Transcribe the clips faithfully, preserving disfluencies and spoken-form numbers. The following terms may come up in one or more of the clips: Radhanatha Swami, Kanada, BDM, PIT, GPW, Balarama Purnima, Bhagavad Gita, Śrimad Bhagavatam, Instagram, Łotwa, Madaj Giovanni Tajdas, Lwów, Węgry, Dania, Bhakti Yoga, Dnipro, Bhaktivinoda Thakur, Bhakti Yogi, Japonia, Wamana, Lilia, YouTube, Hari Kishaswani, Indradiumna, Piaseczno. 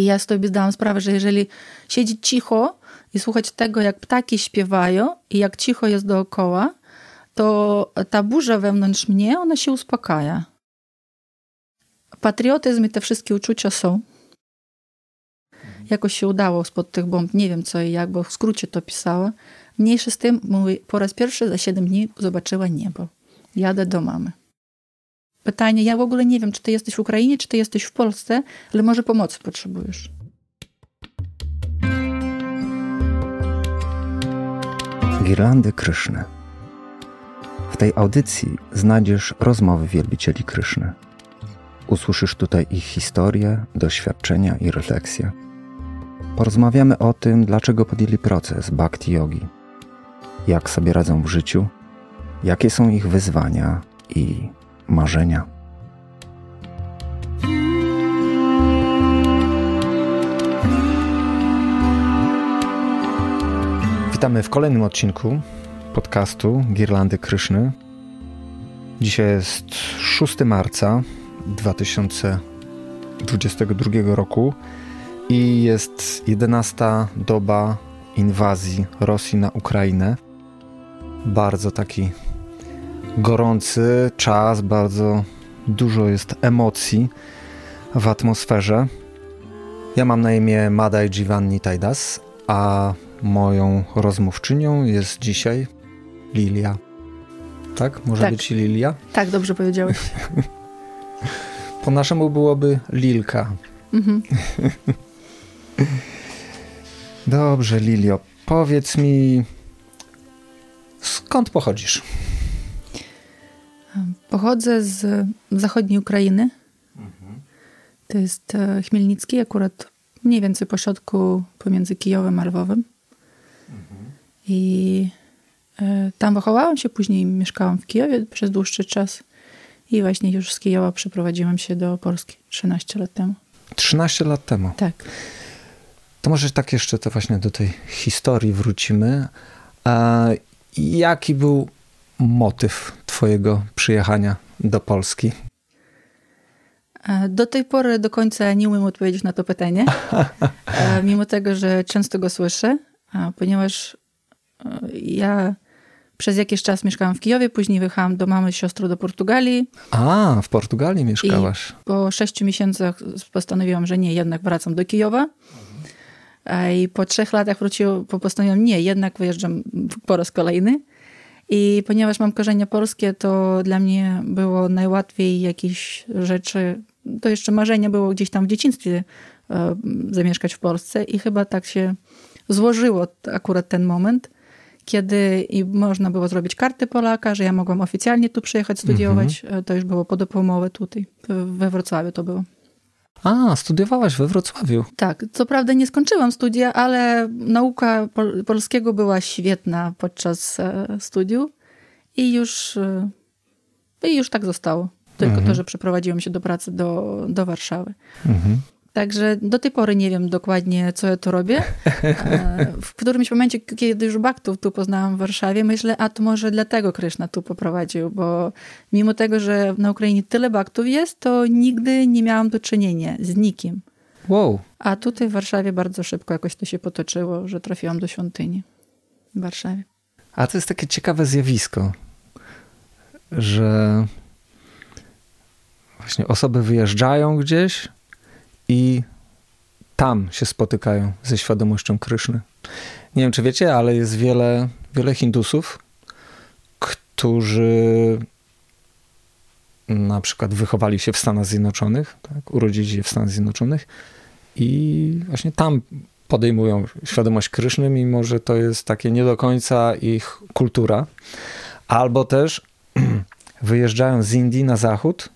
I ja sobie zdałam sprawę, że jeżeli siedzieć cicho i słuchać tego, jak ptaki śpiewają i jak cicho jest dookoła, to ta burza wewnątrz mnie, ona się uspokaja. Patriotyzm i te wszystkie uczucia są. Jakoś się udało spod tych bomb, nie wiem co i jak, bo w skrócie to pisała. Mniejsze z tym, mówi, po raz pierwszy za siedem dni zobaczyła niebo. Jadę do mamy. Pytanie, ja w ogóle nie wiem, czy ty jesteś w Ukrainie, czy ty jesteś w Polsce, ale może pomocy potrzebujesz. Girlandy Kryszny. W tej audycji znajdziesz rozmowy wielbicieli Kryszny. Usłyszysz tutaj ich historię, doświadczenia i refleksje. Porozmawiamy o tym, dlaczego podjęli proces Bhakti Yogi, jak sobie radzą w życiu, jakie są ich wyzwania i marzenia. Witamy w kolejnym odcinku podcastu Girlandy Kryszny. Dzisiaj jest szóstego marca dwa tysiące dwudziestego drugiego roku i jest jedenasta doba inwazji Rosji na Ukrainę. Bardzo taki gorący czas, bardzo dużo jest emocji w atmosferze. Ja mam na imię Madaj Giovanni Tajdas, a moją rozmówczynią jest dzisiaj Lilia. Tak? Może tak. Być Lilia? Tak, dobrze powiedziałeś. Po naszemu byłoby Lilka. Mhm. Dobrze, Lilio, powiedz mi, skąd pochodzisz? Pochodzę z zachodniej Ukrainy. Mhm. To jest Chmielnicki, akurat mniej więcej pośrodku pomiędzy Kijowem a Lwowem. Mhm. I tam wychowałam się, później mieszkałam w Kijowie przez dłuższy czas. I właśnie już z Kijowa przeprowadziłam się do Polski trzynaście lat temu. trzynaście lat temu? Tak. To może tak jeszcze to właśnie do tej historii wrócimy. A jaki był motyw twojego przyjechania do Polski? Do tej pory do końca nie umiem odpowiedzieć na to pytanie. Mimo tego, że często go słyszę, ponieważ ja... Przez jakiś czas mieszkałam w Kijowie, później wyjechałam do mamy i siostry do Portugalii. A, w Portugalii mieszkałaś. I po sześciu miesiącach postanowiłam, że nie, jednak wracam do Kijowa. Mhm. I po trzech latach wróciłam, postanowiłam, nie, jednak wyjeżdżam po raz kolejny. I ponieważ mam korzenie polskie, to dla mnie było najłatwiej jakieś rzeczy, to jeszcze marzenie było gdzieś tam w dzieciństwie e, zamieszkać w Polsce i chyba tak się złożyło akurat ten moment, kiedy i można było zrobić karty Polaka, że ja mogłam oficjalnie tu przyjechać studiować. Mhm. To już było podyplomowe tutaj, we Wrocławiu to było. A, studiowałaś we Wrocławiu. Tak, co prawda nie skończyłam studia, ale nauka pol- polskiego była świetna podczas e, studiów i już, e, i już tak zostało. Tylko mhm. to, że przeprowadziłam się do pracy do, do Warszawy. Mhm. Także do tej pory nie wiem dokładnie, co ja tu robię. W którymś momencie, kiedy już Baktów tu poznałam w Warszawie, myślę, a to może dlatego Kryszna tu poprowadził, bo mimo tego, że na Ukrainie tyle Baktów jest, to nigdy nie miałam do czynienia z nikim. Wow. A tutaj w Warszawie bardzo szybko jakoś to się potoczyło, że trafiłam do świątyni w Warszawie. A to jest takie ciekawe zjawisko, że właśnie osoby wyjeżdżają gdzieś, i tam się spotykają ze świadomością Kryszny. Nie wiem, czy wiecie, ale jest wiele, wiele Hindusów, którzy na przykład wychowali się w Stanach Zjednoczonych, tak, urodzili się w Stanach Zjednoczonych i właśnie tam podejmują świadomość Kryszny, mimo że to jest takie nie do końca ich kultura. Albo też wyjeżdżają z Indii na zachód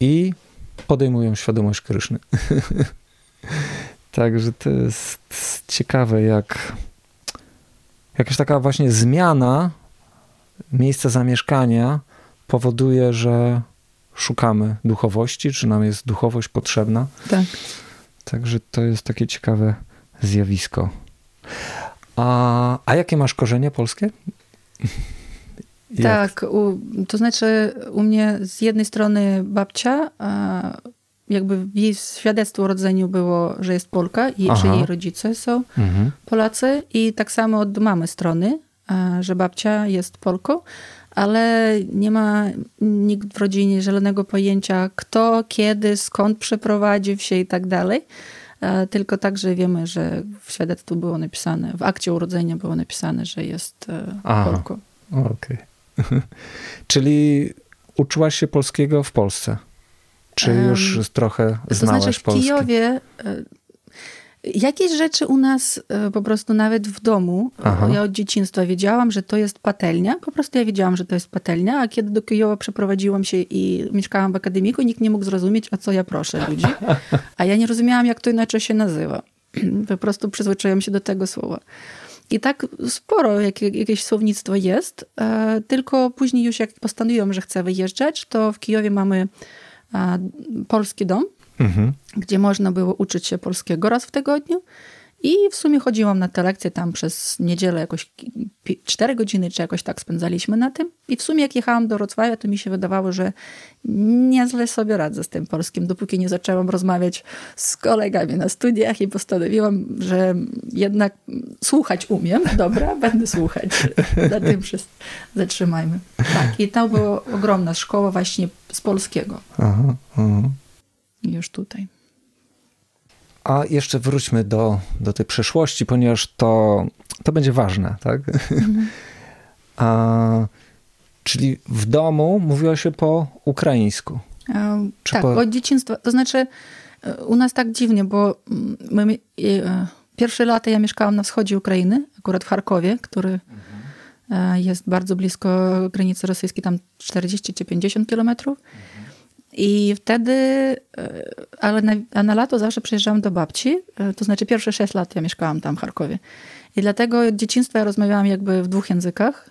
i podejmują świadomość Kryszny. Także to jest ciekawe, jak jakaś taka właśnie zmiana miejsca zamieszkania powoduje, że szukamy duchowości, czy nam jest duchowość potrzebna. Tak. Także to jest takie ciekawe zjawisko. A, a jakie masz korzenie polskie? Jak? Tak, u, to znaczy u mnie z jednej strony babcia a, jakby jej świadectwo o rodzeniu było, że jest Polka i Aha. że jej rodzice są mhm. Polacy. I tak samo od mamy strony, że babcia jest Polką, ale nie ma nikt w rodzinie zielonego pojęcia kto, kiedy, skąd przeprowadził się i tak dalej. Tylko także wiemy, że w świadectwie było napisane, w akcie urodzenia było napisane, że jest Aha. Polką. Okej. Okay. Czyli uczyłaś się polskiego w Polsce? Czy już um, trochę znałaś polski? To znaczy w Kijowie jakieś rzeczy u nas po prostu nawet w domu. Aha. Ja od dzieciństwa wiedziałam, że to jest patelnia. Po prostu ja wiedziałam, że to jest patelnia, a kiedy do Kijowa przeprowadziłam się i mieszkałam w akademiku, nikt nie mógł zrozumieć, o co ja proszę ludzi. A ja nie rozumiałam, jak to inaczej się nazywa. Po prostu przyzwyczaiłam się do tego słowa. I tak sporo jak, jakieś słownictwo jest, tylko później już jak postanowiłam, że chcę wyjeżdżać, to w Kijowie mamy polski dom, mhm. gdzie można było uczyć się polskiego raz w tygodniu. I w sumie chodziłam na te lekcje tam przez niedzielę jakoś cztery godziny, czy jakoś tak spędzaliśmy na tym. I w sumie jak jechałam do Wrocławia, to mi się wydawało, że nieźle sobie radzę z tym polskim, dopóki nie zaczęłam rozmawiać z kolegami na studiach i postanowiłam, że jednak słuchać umiem. Dobra, będę słuchać. Na tym się zatrzymajmy. Tak, i to była ogromna szkoła właśnie z polskiego. Aha, aha. Już tutaj. A jeszcze wróćmy do, do tej przeszłości, ponieważ to, to będzie ważne, tak? Mhm. A, czyli w domu mówiło się po ukraińsku. A, tak, po... od dzieciństwa. To znaczy u nas tak dziwnie, bo my, pierwsze lata ja mieszkałam na wschodzie Ukrainy, akurat w Charkowie, który mhm. jest bardzo blisko granicy rosyjskiej, tam czterdzieści czy pięćdziesiąt kilometrów. Mhm. I wtedy, ale na, a na lato zawsze przyjeżdżałam do babci, to znaczy pierwsze sześć lat ja mieszkałam tam w Charkowie. I dlatego od dzieciństwa ja rozmawiałam jakby w dwóch językach.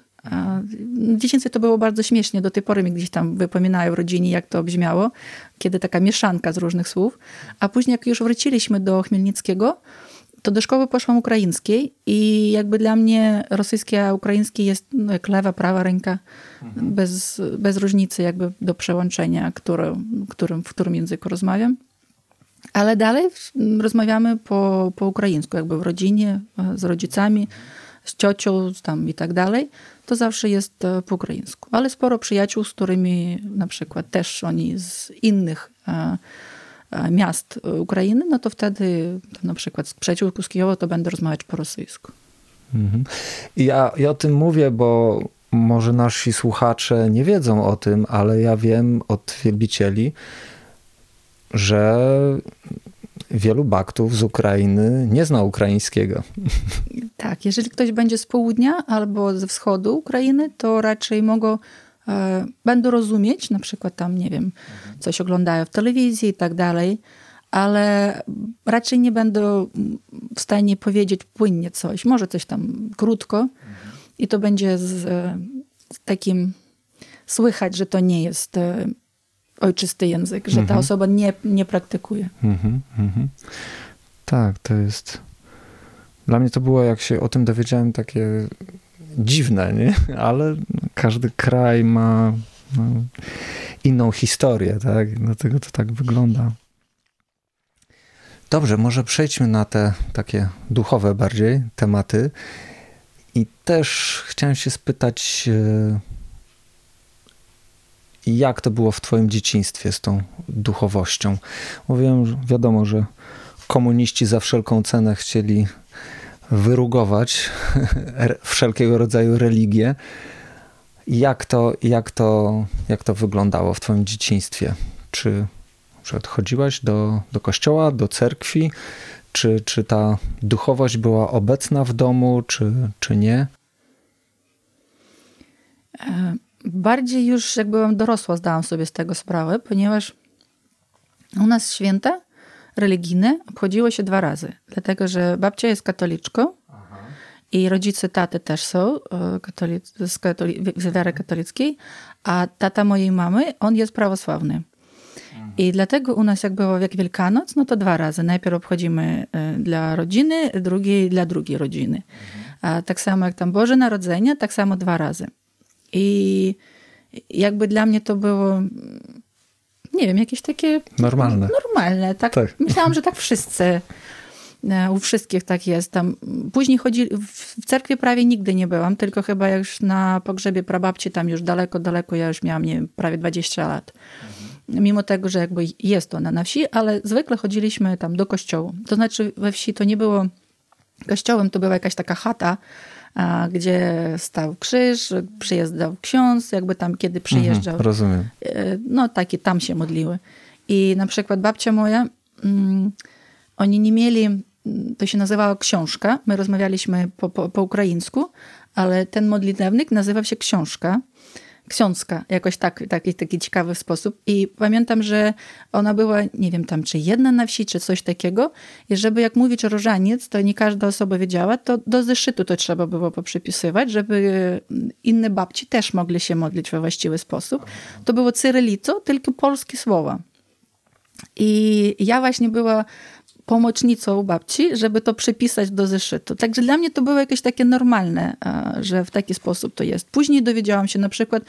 W dzieciństwie to było bardzo śmiesznie, do tej pory mi gdzieś tam wypominają w rodzinie, jak to brzmiało, kiedy taka mieszanka z różnych słów. A później jak już wróciliśmy do Chmielnickiego, to do szkoły poszłam ukraińskiej i jakby dla mnie rosyjski, a ukraiński jest no, jak lewa, prawa ręka, mhm. bez, bez różnicy jakby do przełączenia, który, którym, w którym języku rozmawiam. Ale dalej rozmawiamy po, po ukraińsku, jakby w rodzinie, z rodzicami, z ciocią tam i tak dalej. To zawsze jest po ukraińsku. Ale sporo przyjaciół, z którymi na przykład też oni z innych miast Ukrainy, no to wtedy to na przykład z przyjaciółką z Kijowa to będę rozmawiać po rosyjsku. Mhm. Ja, ja o tym mówię, bo może nasi słuchacze nie wiedzą o tym, ale ja wiem od wielbicieli, że wielu baktów z Ukrainy nie zna ukraińskiego. Tak, jeżeli ktoś będzie z południa albo ze wschodu Ukrainy, to raczej mogą będą rozumieć, na przykład tam, nie wiem, coś oglądają w telewizji i tak dalej, ale raczej nie będą w stanie powiedzieć płynnie coś, może coś tam krótko i to będzie z, z takim słychać, że to nie jest ojczysty język, że ta mhm. osoba nie, nie praktykuje. Mhm, mhm. Tak, to jest... Dla mnie to było, jak się o tym dowiedziałem, takie... dziwne, nie? Ale każdy kraj ma no, inną historię, tak? Dlatego to tak wygląda. Dobrze, może przejdźmy na te takie duchowe bardziej tematy. I też chciałem się spytać, jak to było w twoim dzieciństwie z tą duchowością? Mówiłem, wiadomo, że komuniści za wszelką cenę chcieli wyrugować wszelkiego rodzaju religie. Jak to, jak to, jak to wyglądało w twoim dzieciństwie? Czy chodziłaś do, do kościoła, do cerkwi? Czy, czy ta duchowość była obecna w domu, czy, czy nie? Bardziej już jak byłam dorosła zdałam sobie z tego sprawę, ponieważ u nas święta religijne obchodziło się dwa razy. Dlatego, że babcia jest katoliczką Aha. i rodzice taty też są katolic, z, katoli, z wiary katolickiej, a tata mojej mamy, on jest prawosławny. Aha. I dlatego u nas jak było jak Wielkanoc, no to dwa razy. Najpierw obchodzimy dla rodziny, drugi dla drugiej rodziny. A tak samo jak tam Boże Narodzenie, tak samo dwa razy. I jakby dla mnie to było... nie wiem, jakieś takie... Normalne. Normalne, tak. tak. Myślałam, że tak wszyscy... U wszystkich tak jest. Tam później chodzi, w cerkwie prawie nigdy nie byłam, tylko chyba już na pogrzebie prababci, tam już daleko, daleko, ja już miałam, nie wiem, prawie dwadzieścia lat. Mimo tego, że jakby jest ona na wsi, ale zwykle chodziliśmy tam do kościoła. To znaczy we wsi to nie było kościołem, to była jakaś taka chata, a, gdzie stał krzyż, przyjeżdżał ksiądz, jakby tam kiedy przyjeżdżał. Mhm, rozumiem. No taki, tam się modliły. I na przykład babcia moja, mm, oni nie mieli... To się nazywała książka. My rozmawialiśmy po, po, po ukraińsku, ale ten modlitewnik nazywał się książka. Książka, jakoś tak, taki, taki ciekawy sposób. I pamiętam, że ona była, nie wiem tam, czy jedna na wsi, czy coś takiego. I żeby jak mówić różaniec, to nie każda osoba wiedziała, to do zeszytu to trzeba było poprzypisywać, żeby inne babci też mogli się modlić we właściwy sposób. To było cyrylico, tylko polskie słowa. I ja właśnie była... pomocnicą babci, żeby to przypisać do zeszytu. Także dla mnie to było jakieś takie normalne, że w taki sposób to jest. Później dowiedziałam się na przykład,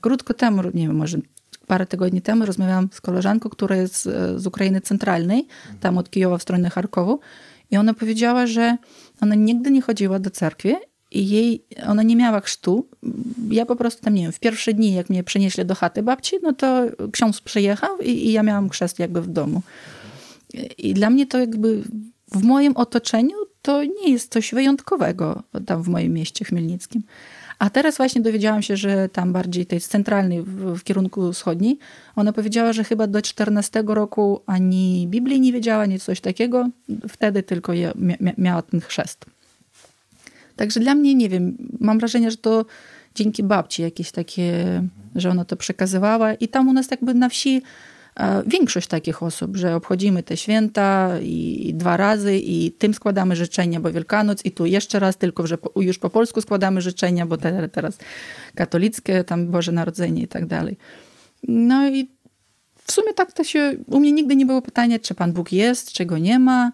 krótko temu, nie wiem, może parę tygodni temu rozmawiałam z koleżanką, która jest z Ukrainy Centralnej, tam od Kijowa w stronę Charkowu, i ona powiedziała, że ona nigdy nie chodziła do cerkwi i jej, ona nie miała chrztu. Ja po prostu tam, nie wiem, w pierwsze dni, jak mnie przenieśli do chaty babci, no to ksiądz przyjechał i, i ja miałam chrzest jakby w domu. I dla mnie to jakby w moim otoczeniu to nie jest coś wyjątkowego tam w moim mieście chmielnickim. A teraz właśnie dowiedziałam się, że tam bardziej tej centralnej w, w kierunku wschodniej, ona powiedziała, że chyba do czternastego roku ani Biblii nie wiedziała, ani coś takiego. Wtedy tylko je, mia, miała ten chrzest. Także dla mnie, nie wiem, mam wrażenie, że to dzięki babci jakieś takie, że ona to przekazywała. I tam u nas jakby na wsi większość takich osób, że obchodzimy te święta i, i dwa razy i tym składamy życzenia, bo Wielkanoc, i tu jeszcze raz, tylko że po, już po polsku składamy życzenia, bo te, teraz katolickie, tam Boże Narodzenie i tak dalej. No i w sumie tak to się, u mnie nigdy nie było pytania, czy Pan Bóg jest, czy Go nie ma.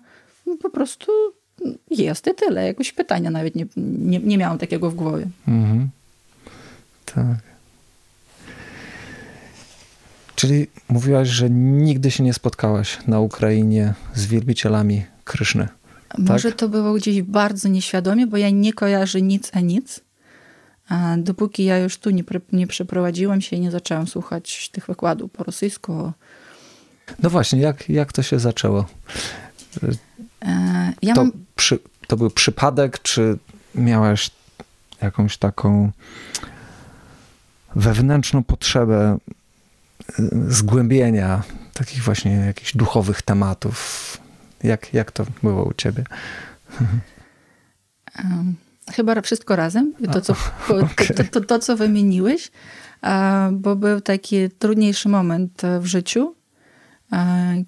Po prostu jest i tyle. Jakoś pytania nawet nie, nie, nie miałam takiego w głowie. Mhm. Tak. Czyli mówiłaś, że nigdy się nie spotkałaś na Ukrainie z wielbicielami Kryszny. Tak? Może to było gdzieś bardzo nieświadomie, bo ja nie kojarzę nic a nic. A dopóki ja już tu nie, nie przeprowadziłam się i nie zaczęłam słuchać tych wykładów po rosyjsku. No właśnie, jak, jak to się zaczęło? Ja to, mam... przy, to był przypadek, czy miałaś jakąś taką wewnętrzną potrzebę zgłębienia takich właśnie jakichś duchowych tematów? Jak, jak to było u ciebie? Chyba wszystko razem. To, co, to, to, to, to, co wymieniłeś, bo był taki trudniejszy moment w życiu,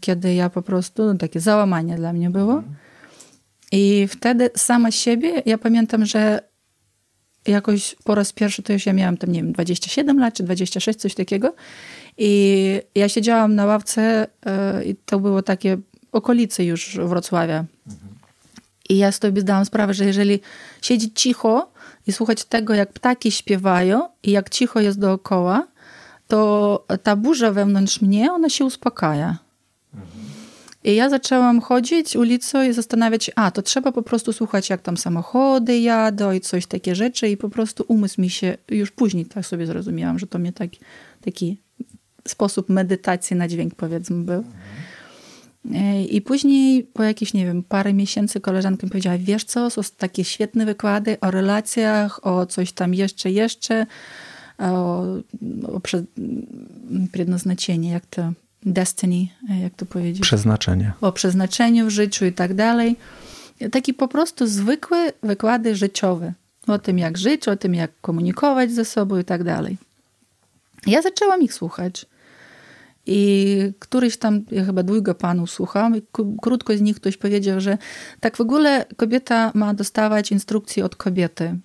kiedy ja po prostu, no, takie załamanie dla mnie było. I wtedy sama siebie, ja pamiętam, że jakoś po raz pierwszy, to już ja miałam tam, nie wiem, dwadzieścia siedem lat czy dwadzieścia sześć, coś takiego. I ja siedziałam na ławce i yy, to było takie okolice już Wrocławia. Mhm. I ja sobie zdałam sprawę, że jeżeli siedzieć cicho i słuchać tego, jak ptaki śpiewają i jak cicho jest dookoła, to ta burza wewnątrz mnie, ona się uspokaja. Mhm. I ja zaczęłam chodzić ulicą i zastanawiać się, a to trzeba po prostu słuchać, jak tam samochody jadą i coś, takie rzeczy. I po prostu umysł mi się, już później tak sobie zrozumiałam, że to mnie tak, taki sposób medytacji na dźwięk, powiedzmy, był. I później po jakichś, nie wiem, parę miesięcy koleżanka mi powiedziała, wiesz co, są takie świetne wykłady o relacjach, o coś tam jeszcze, jeszcze, o, o prze, prednaznaczenie, jak to... Destiny, jak to powiedzieć? Przeznaczenie. O przeznaczeniu w życiu i tak dalej. Taki po prostu zwykłe wykłady życiowe. O tym, jak żyć, o tym, jak komunikować ze sobą i tak dalej. Ja zaczęłam ich słuchać. I któryś tam, ja chyba długo panu słuchałam, i krótko z nich ktoś powiedział, że tak w ogóle kobieta ma dostawać instrukcji od kobiety,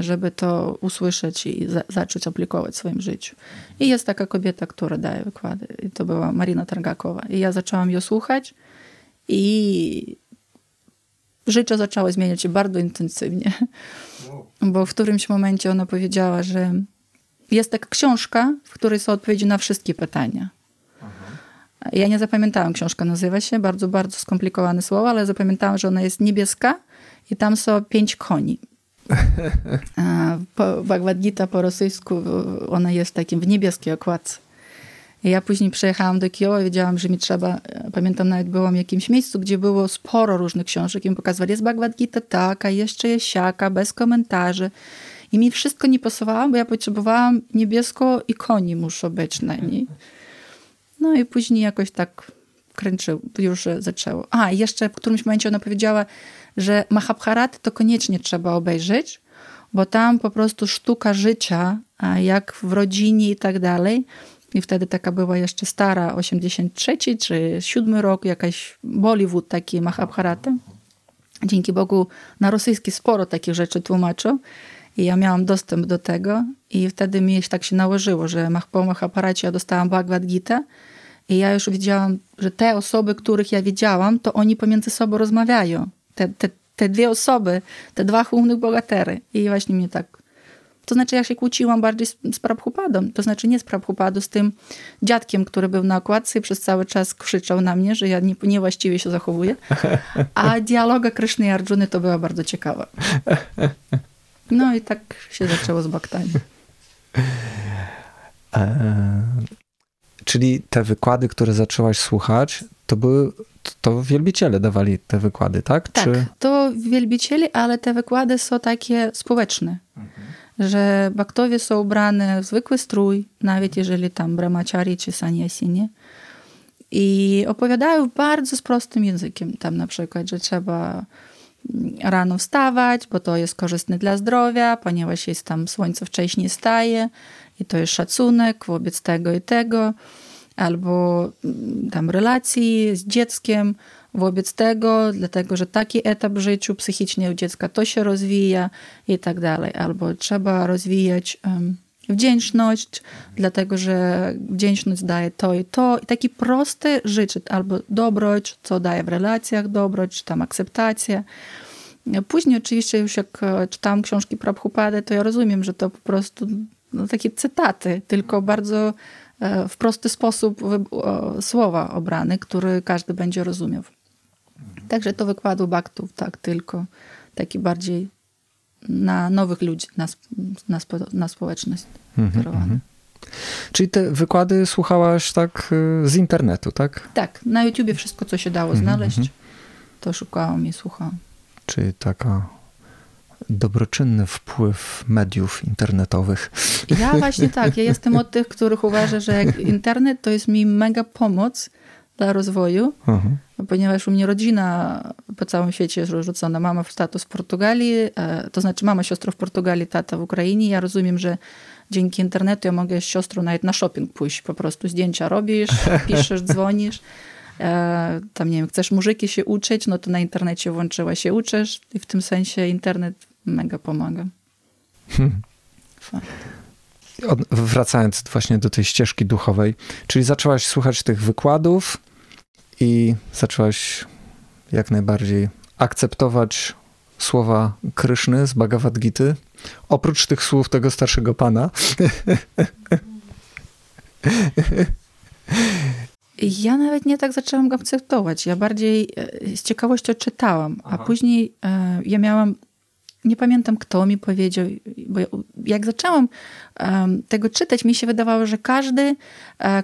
żeby to usłyszeć i za- zacząć aplikować w swoim życiu. I jest taka kobieta, która daje wykłady. I to była Marina Targakowa. I ja zaczęłam ją słuchać i życie zaczęło zmieniać się bardzo intensywnie. Wow. Bo w którymś momencie ona powiedziała, że jest taka książka, w której są odpowiedzi na wszystkie pytania. Ja nie zapamiętałam, książka nazywa się, bardzo, bardzo skomplikowane słowa, ale zapamiętałam, że ona jest niebieska i tam są pięć koni. Po, Bhagavad Gita po rosyjsku, ona jest takim w niebieskiej okładce. Ja później przejechałam do Kijowa, wiedziałam, że mi trzeba, pamiętam nawet byłam w jakimś miejscu, gdzie było sporo różnych książek i mi pokazywali, jest Bhagavad Gita taka, jeszcze jest siaka, bez komentarzy. I mi wszystko nie pasowało, bo ja potrzebowałam niebiesko i koni muszą być na niej. No i później jakoś tak kręczył, już zaczęło. A, jeszcze w którymś momencie ona powiedziała, że Mahabharaty to koniecznie trzeba obejrzeć, bo tam po prostu sztuka życia, jak w rodzinie i tak dalej. I wtedy taka była jeszcze stara, osiemdziesiąty trzeci czy siódmy rok, jakaś Bollywood taki Mahabharata. Dzięki Bogu na rosyjski sporo takich rzeczy tłumaczył. I ja miałam dostęp do tego i wtedy mi tak się nałożyło, że po Mahabharacie ja dostałam Bhagavad Gita i ja już widziałam, że te osoby, których ja widziałam, to oni pomiędzy sobą rozmawiają. Te, te, te dwie osoby, te dwa głównych bohatery. I właśnie mnie tak... To znaczy ja się kłóciłam bardziej z, z Prabhupadą, to znaczy nie z Prabhupadą, z tym dziadkiem, który był na okładce i przez cały czas krzyczał na mnie, że ja nie, niewłaściwie się zachowuję. A dialoga Kryszny i Ardżuny to była bardzo ciekawa. No i tak się zaczęło z Bhaktami. E, czyli te wykłady, które zaczęłaś słuchać, to były, to wielbiciele dawali te wykłady, tak? Tak, czy... to wielbicieli, ale te wykłady są takie społeczne, mhm. że bhaktowie są ubrane w zwykły strój, nawet jeżeli tam brahmachari czy sanyasini. I opowiadają bardzo z prostym językiem. Tam na przykład, że trzeba... rano wstawać, bo to jest korzystne dla zdrowia, ponieważ jest tam słońce wcześniej staje i to jest szacunek wobec tego i tego, albo tam relacji z dzieckiem wobec tego, dlatego, że taki etap w życiu psychicznie u dziecka to się rozwija i tak dalej, albo trzeba rozwijać um, wdzięczność, dlatego, że wdzięczność daje to i to. I taki prosty rzeczy, albo dobroć, co daje w relacjach dobroć, tam akceptacja. Później oczywiście już jak czytam książki Prabhupady, to ja rozumiem, że to po prostu no, takie cytaty, tylko bardzo w prosty sposób słowa obrane, które każdy będzie rozumiał. Także to wykładu baktów, tak, tylko taki bardziej na nowych ludzi, na, na, spo, na społeczność kierowane. Mm-hmm. Czyli te wykłady słuchałaś tak z internetu, tak? Tak, na YouTubie wszystko, co się dało znaleźć, mm-hmm. to szukałam i słuchałam. Czyli taka dobroczynny wpływ mediów internetowych. Ja właśnie tak, ja jestem od tych, których uważa, że jak internet to jest mi mega pomoc dla rozwoju, uh-huh. ponieważ u mnie rodzina po całym świecie jest rozrzucona. Mama w tatu z Portugalii, to znaczy mama siostra w Portugalii, tata w Ukrainie. Ja rozumiem, że dzięki internetu ja mogę z siostrą nawet na shopping pójść. Po prostu zdjęcia robisz, piszesz, dzwonisz. Tam nie wiem, chcesz muzyki się uczyć, no to na internecie włączyła się uczysz i w tym sensie internet mega pomaga. Hmm. Fajnie. Od, wracając właśnie do tej ścieżki duchowej, czyli zaczęłaś słuchać tych wykładów i zaczęłaś jak najbardziej akceptować słowa Kryszny z Bhagavad Gity, oprócz tych słów tego starszego pana. Ja nawet nie tak zaczęłam go akceptować. Ja bardziej z ciekawością czytałam, Aha. a później e, ja miałam... Nie pamiętam, kto mi powiedział, bo jak zaczęłam tego czytać, mi się wydawało, że każdy,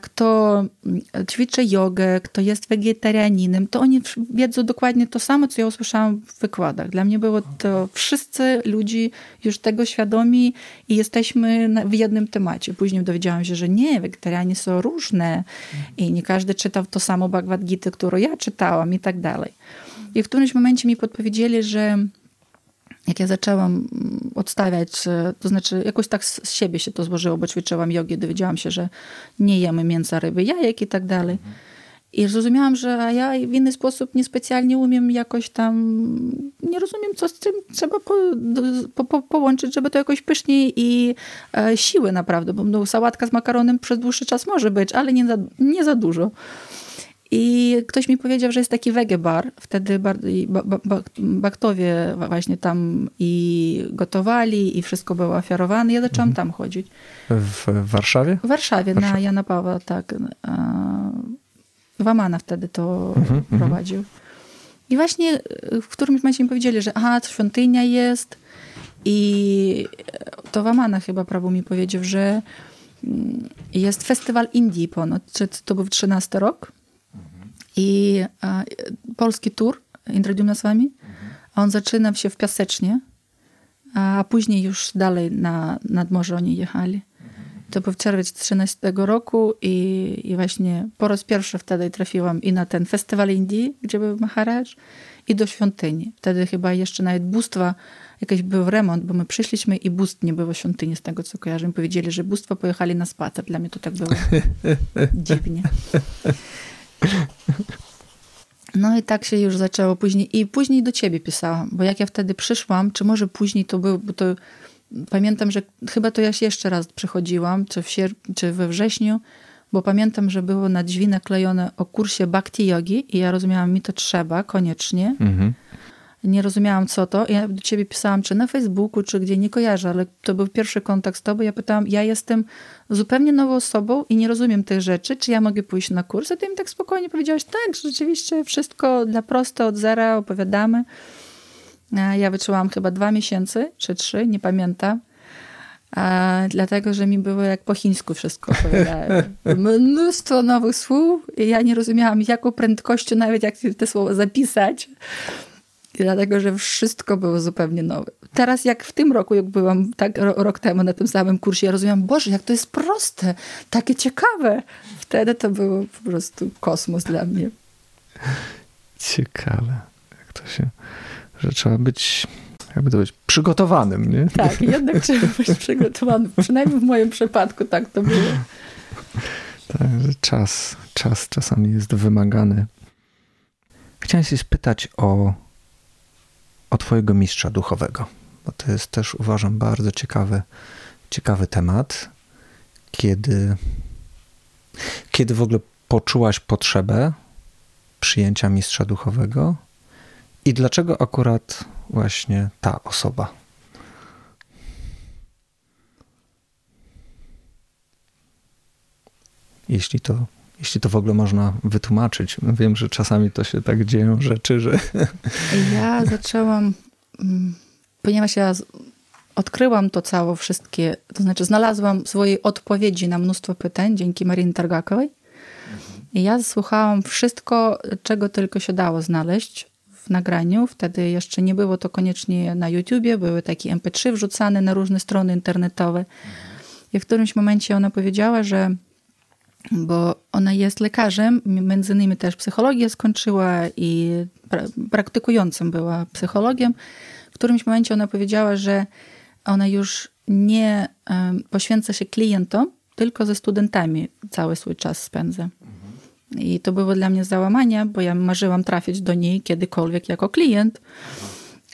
kto ćwiczy jogę, kto jest wegetarianinem, to oni wiedzą dokładnie to samo, co ja usłyszałam w wykładach. Dla mnie było to wszyscy ludzie już tego świadomi i jesteśmy w jednym temacie. Później dowiedziałam się, że nie, wegetarianie są różne i nie każdy czytał to samo Bhagavad Gita, którą ja czytałam i tak dalej. I w którymś momencie mi podpowiedzieli, że jak ja zaczęłam odstawiać, to znaczy jakoś tak z siebie się to złożyło, bo ćwiczyłam jogę, dowiedziałam się, że nie jemy mięsa, ryby, jajek i tak dalej. I zrozumiałam, że ja w inny sposób niespecjalnie umiem jakoś tam, nie rozumiem, co z tym trzeba po, po, po, połączyć, żeby to jakoś pyszniej i e, siły naprawdę, bo no, sałatka z makaronem przez dłuższy czas może być, ale nie za, nie za dużo. I ktoś mi powiedział, że jest taki wege bar. Wtedy baktowie właśnie tam i gotowali i wszystko było ofiarowane. Ja zaczęłam tam chodzić. W Warszawie? W Warszawie, Warszawie. na Jana Pawła, tak. Wamana wtedy to mhm, prowadził. I właśnie w którymś momencie mi powiedzieli, że aha, świątynia jest i to Wamana chyba Prabhu mi powiedział, że jest festiwal Indii ponoć, to był trzynasty rok i a, polski tour Indradiumna z wami, a on zaczynał się w Piasecznie, a później już dalej na, nad morze oni jechali. To był czerwiec trzynastego roku i, i właśnie po raz pierwszy wtedy trafiłam i na ten festiwal Indii, gdzie był Maharaj, i do świątyni. Wtedy chyba jeszcze nawet bóstwa, jakiś był remont, bo my przyszliśmy i bóstw nie było w świątyni, z tego co kojarzę. Powiedzieli, że bóstwa pojechali na spacer. Dla mnie to tak było dziwnie. No i tak się już zaczęło później. I później do ciebie pisałam, bo jak ja wtedy przyszłam, czy może później to był, bo to pamiętam, że chyba to ja się jeszcze raz przychodziłam, czy, w sierp- czy we wrześniu, bo pamiętam, że było na drzwi naklejone o kursie Bhakti Yogi i ja rozumiałam, mi to trzeba, koniecznie. Mm-hmm. Nie rozumiałam, co to. Ja do ciebie pisałam, czy na Facebooku, czy gdzie, nie kojarzę, ale to był pierwszy kontakt z tobą. Ja pytałam, ja jestem zupełnie nową osobą i nie rozumiem tych rzeczy, czy ja mogę pójść na kurs? A ty mi tak spokojnie powiedziałaś, tak, rzeczywiście wszystko dla prosto, od zera opowiadamy. Ja wyczułam chyba dwa miesiące, czy trzy, nie pamiętam. A dlatego, że mi było jak po chińsku wszystko opowiadałem. Mnóstwo nowych słów i ja nie rozumiałam, jaką prędkością nawet jak te słowa zapisać. Dlatego, że wszystko było zupełnie nowe. Teraz jak w tym roku, jak byłam tak rok temu na tym samym kursie, ja rozumiałam, Boże, jak to jest proste, takie ciekawe. Wtedy to było po prostu kosmos dla mnie. Ciekawe, jak to się... że trzeba być, jakby to być, przygotowanym, nie? Tak, jednak trzeba być przygotowanym. Przynajmniej w moim przypadku tak to było. Tak, że czas, czas czasami jest wymagany. Chciałem się spytać o, o twojego mistrza duchowego, bo to jest też, uważam, bardzo ciekawy, ciekawy temat. Kiedy, kiedy w ogóle poczułaś potrzebę przyjęcia mistrza duchowego? I dlaczego akurat właśnie ta osoba? Jeśli to, jeśli to w ogóle można wytłumaczyć. Wiem, że czasami to się tak dzieją rzeczy, że... Ja zaczęłam, ponieważ ja odkryłam to całe wszystkie, to znaczy znalazłam swoje odpowiedzi na mnóstwo pytań dzięki Marinie Targakowej. I ja słuchałam wszystko, czego tylko się dało znaleźć w nagraniu. Wtedy jeszcze nie było to koniecznie na YouTubie, były takie em pe trzy wrzucane na różne strony internetowe. I w którymś momencie ona powiedziała, że bo ona jest lekarzem, między innymi też psychologię skończyła i pra- praktykującym była psychologiem. W którymś momencie ona powiedziała, że ona już nie um, poświęca się klientom, tylko ze studentami cały swój czas spędza. I to było dla mnie załamanie, bo ja marzyłam trafić do niej kiedykolwiek jako klient.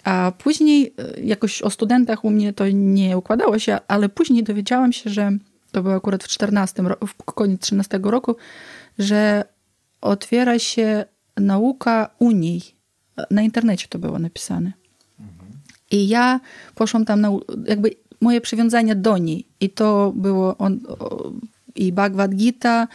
A później jakoś o studentach u mnie to nie układało się, ale później dowiedziałam się, że to było akurat w czternastym roku, w koniec trzynastego roku, że otwiera się nauka Unii. Na internecie to było napisane. I ja poszłam tam na jakby moje przywiązania do niej. I to było... on, i Bhagavad Gita,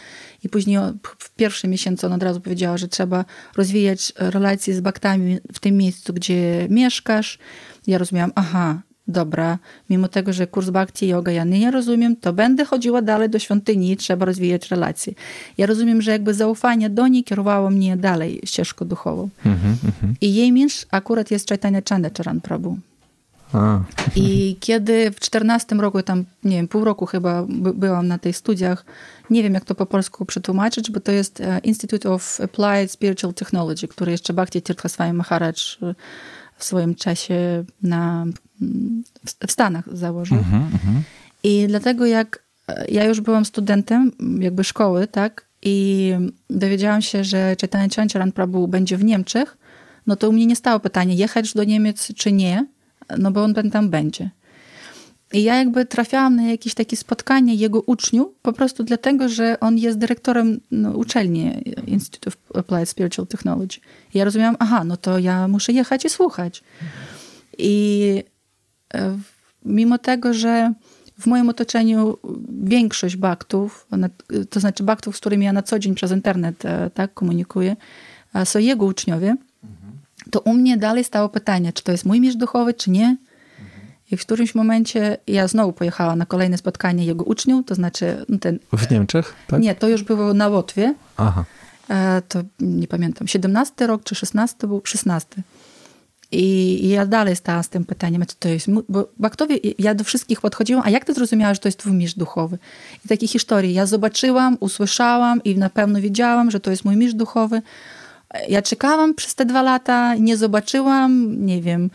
i później w pierwszym miesiącu ona od razu powiedziała, że trzeba rozwijać relacje z bhaktami w tym miejscu, gdzie mieszkasz. Ja rozumiałam, aha, dobra, mimo tego, że kurs Bhakti Yoga ja nie rozumiem, to będę chodziła dalej do świątyni i trzeba rozwijać relacje. Ja rozumiem, że jakby zaufanie do niej kierowało mnie dalej ścieżką duchową. Mm-hmm, mm-hmm. I jej mistrz akurat jest Czajtanja Czandra Czaran Prabhu. A. I kiedy w czternastym roku, tam nie wiem, pół roku chyba by, byłam na tych studiach, nie wiem jak to po polsku przetłumaczyć, bo to jest Institute of Applied Spiritual Technology, który jeszcze Bhakti Tirdhasvayi Maharaj w swoim czasie na, w, w Stanach założył. Uh-huh, uh-huh. I dlatego jak ja już byłam studentem jakby szkoły, tak, i dowiedziałam się, że Czajtanja Czandra Czaran Prabhu będzie w Niemczech, no to u mnie nie stało pytanie, jechać do Niemiec czy nie, no bo on tam będzie. I ja jakby trafiałam na jakieś takie spotkanie jego uczniów, po prostu dlatego, że on jest dyrektorem no, uczelni Institute of Applied Spiritual Technology. I ja rozumiałam, aha, no to ja muszę jechać i słuchać. I mimo tego, że w moim otoczeniu większość baktów, to znaczy baktów, z którymi ja na co dzień przez internet tak komunikuję, są jego uczniowie, to u mnie dalej stało pytanie, czy to jest mój mistrz duchowy, czy nie. I w którymś momencie ja znowu pojechała na kolejne spotkanie jego uczniów, to znaczy... ten, w Niemczech? Tak? Nie, to już było na Łotwie. Aha. To nie pamiętam, siedemnasty rok czy szesnasty był? szesnasty. I ja dalej stałam z tym pytaniem, czy to jest... Bo baktowie, ja do wszystkich podchodziłam, a jak ty zrozumiałaś, że to jest twój mistrz duchowy? I takich historii ja zobaczyłam, usłyszałam i na pewno wiedziałam, że to jest mój mistrz duchowy. Ja czekałam przez te dwa lata, nie zobaczyłam, nie wiem,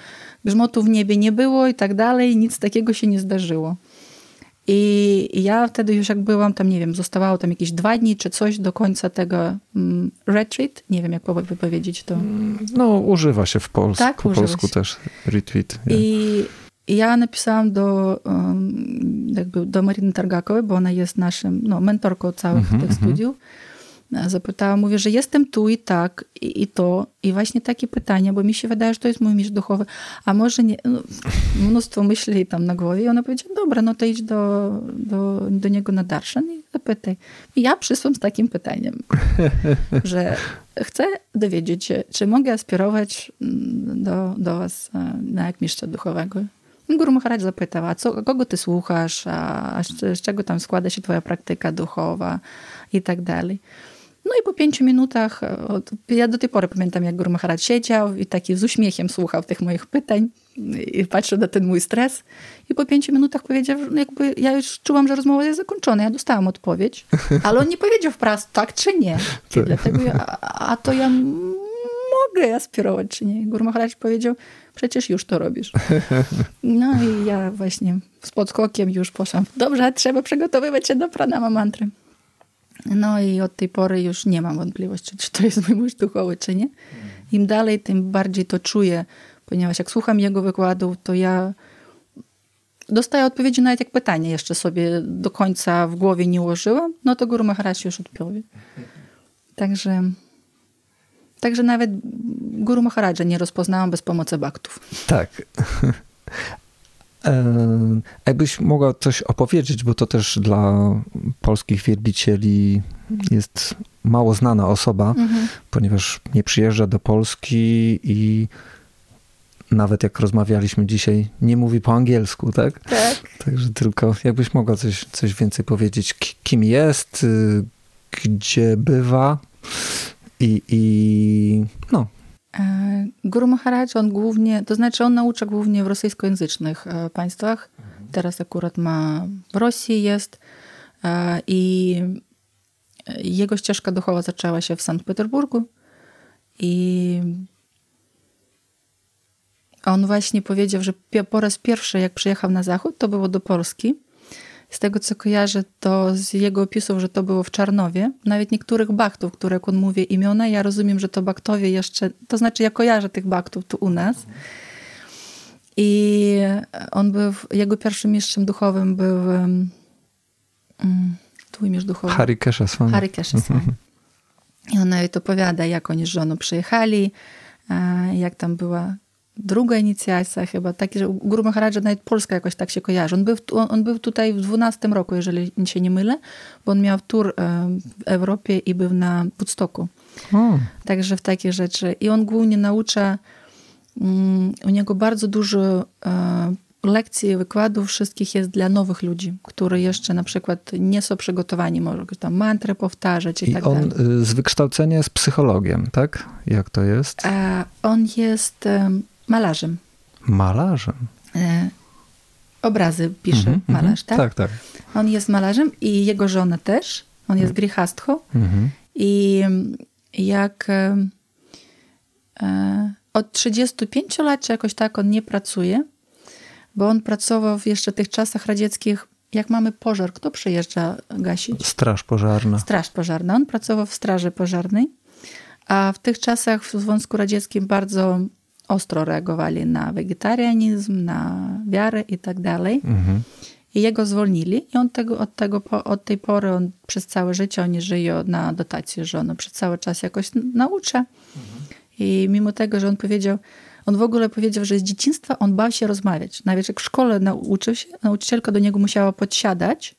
grzmotu w niebie nie było i tak dalej, nic takiego się nie zdarzyło. I ja wtedy już jak byłam tam, nie wiem, zostawało tam jakieś dwa dni czy coś do końca tego mm, retreat, nie wiem jak powiedzieć to. No używa się w Polsce, tak, po polsku się. Też retreat. Ja. I ja napisałam do, um, jakby do Mariny Targakowej, bo ona jest naszym no, mentorką całych mm-hmm, tych mm-hmm. studiów. Zapytałam, mówię, że jestem tu i tak, i, i to, i właśnie takie pytania, bo mi się wydaje, że to jest mój mistrz duchowy, a może nie, no, mnóstwo myśli tam na głowie i ona powiedziała, dobra, no to idź do, do, do niego na darshan i zapytaj. I ja przysłam z takim pytaniem, że chcę dowiedzieć się, czy mogę aspirować do, do was na jak mistrza duchowego. Guru Maharaj zapytał, a co, kogo ty słuchasz, a, a z, z czego tam składa się twoja praktyka duchowa i tak dalej. No i po pięciu minutach, ja do tej pory pamiętam, jak Guru Maharaj siedział i taki z uśmiechem słuchał tych moich pytań i patrzył na ten mój stres. I po pięciu minutach powiedział, jakby ja już czułam, że rozmowa jest zakończona, ja dostałam odpowiedź, ale on nie powiedział wprost tak czy nie. Tak. Dlatego ja, a to ja mogę aspirować czy nie. Guru Maharaj powiedział, przecież już to robisz. No i ja właśnie z podskokiem już poszłam. Dobrze, trzeba przygotowywać się do pranama mantry. No i od tej pory już nie mam wątpliwości, czy to jest mój mistrz duchowy, czy nie. Im dalej, tym bardziej to czuję, ponieważ jak słucham jego wykładów, to ja dostaję odpowiedzi, nawet jak pytanie jeszcze sobie do końca w głowie nie ułożyłam, no to Guru Maharaj już odpowie. Także, także nawet Guru Maharaja nie rozpoznałam bez pomocy baktów. Tak. Jakbyś mogła coś opowiedzieć, bo to też dla polskich wielbicieli jest mało znana osoba, mhm. ponieważ nie przyjeżdża do Polski i nawet jak rozmawialiśmy dzisiaj, nie mówi po angielsku, tak? Tak. Także tylko jakbyś mogła coś, coś więcej powiedzieć, kim jest, gdzie bywa i, i no... Guru Maharaj, on głównie, to znaczy on naucza głównie w rosyjskojęzycznych państwach. Teraz akurat ma w Rosji jest i jego ścieżka duchowa zaczęła się w Sankt Petersburgu i on właśnie powiedział, że po raz pierwszy jak przyjechał na zachód, to było do Polski. Z tego, co kojarzę, to z jego opisów, że to było w Czarnowie. Nawet niektórych baktów, które, jak on mówi imiona, ja rozumiem, że to baktowie jeszcze... To znaczy, ja kojarzę tych baktów tu u nas. I on był... Jego pierwszym mistrzem duchowym był... Um, twój mistrz duchowy. Hari Kishaswani. Hari Kishaswani. I on nawet opowiada, jak oni z żoną przyjechali, jak tam była... Druga inicjacja chyba, taki, że Guru Maharaja nawet Polska jakoś tak się kojarzy. On był, on, on był tutaj w dwunastym roku, jeżeli się nie mylę, bo on miał tour w Europie i był na Woodstocku. Hmm. Także w takie rzeczy. I on głównie naucza, um, u niego bardzo dużo um, lekcji, wykładów wszystkich jest dla nowych ludzi, którzy jeszcze na przykład nie są przygotowani, może tam mantrę powtarzać i, i tak on, dalej. On z wykształcenia jest psychologiem, tak? Jak to jest? A, on jest... Um, Malarzem. Malarzem? E, obrazy pisze mm-hmm, malarz, tak? Tak, tak. On jest malarzem i jego żona też. On jest grihastho. Mm-hmm. I jak e, od trzydziestu pięciu lat, czy jakoś tak, on nie pracuje, bo on pracował w jeszcze tych czasach radzieckich, jak mamy pożar, kto przyjeżdża gasić? Straż pożarna. Straż pożarna. On pracował w straży pożarnej, a w tych czasach w Związku Radzieckim bardzo... ostro reagowali na wegetarianizm, na wiarę i tak dalej. Mhm. I jego zwolnili i on tego, od, tego, od tej pory on przez całe życie oni żyją na dotacji, że on przez cały czas jakoś naucza. Mhm. I mimo tego, że on powiedział, On w ogóle powiedział, że z dzieciństwa on bał się rozmawiać. Nawet jak w szkole nauczył się, nauczycielka do niego musiała podsiadać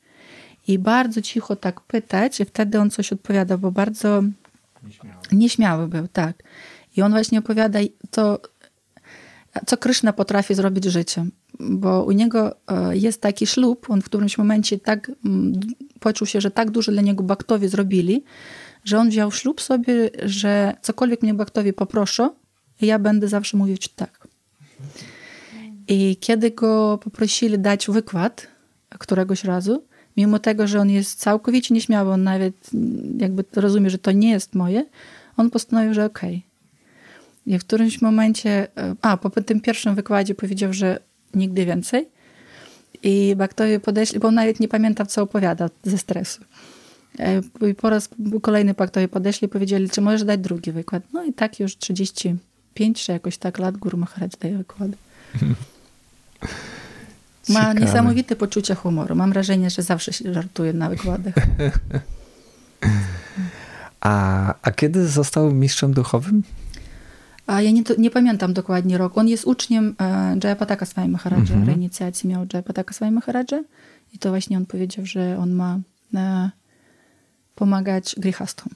i bardzo cicho tak pytać, i wtedy on coś odpowiadał, bo bardzo nieśmiały, nieśmiały był, tak. I on właśnie opowiada to, co Kryszna potrafi zrobić życiem. Bo u niego jest taki ślub, on w którymś momencie tak poczuł się, że tak dużo dla niego bhaktowie zrobili, że on wziął ślub sobie, że cokolwiek mnie bhaktowie poproszą, ja będę zawsze mówić tak. I kiedy go poprosili dać wykład któregoś razu, mimo tego, że on jest całkowicie nieśmiały, on nawet jakby rozumie, że to nie jest moje, on postanowił, że okej. Okay. I w którymś momencie, a po tym pierwszym wykładzie powiedział, że nigdy więcej. I bhaktowie podeszli, bo on nawet nie pamiętał, co opowiadał ze stresu. I po raz kolejny bhaktowie podeszli i powiedzieli, czy możesz dać drugi wykład. No i tak już trzydzieści pięć czy jakoś tak lat Guru Maharaj daje wykłady. Ma Ciekawe. Niesamowite poczucie humoru. Mam wrażenie, że zawsze się żartuje na wykładach. a, a kiedy został mistrzem duchowym? A ja nie, nie pamiętam dokładnie roku. On jest uczniem e, Jayapataka Swami Maharaja. Mm-hmm. Reinicjacji miał Jayapataka Swami Maharaja. I to właśnie on powiedział, że on ma e, pomagać grihastom.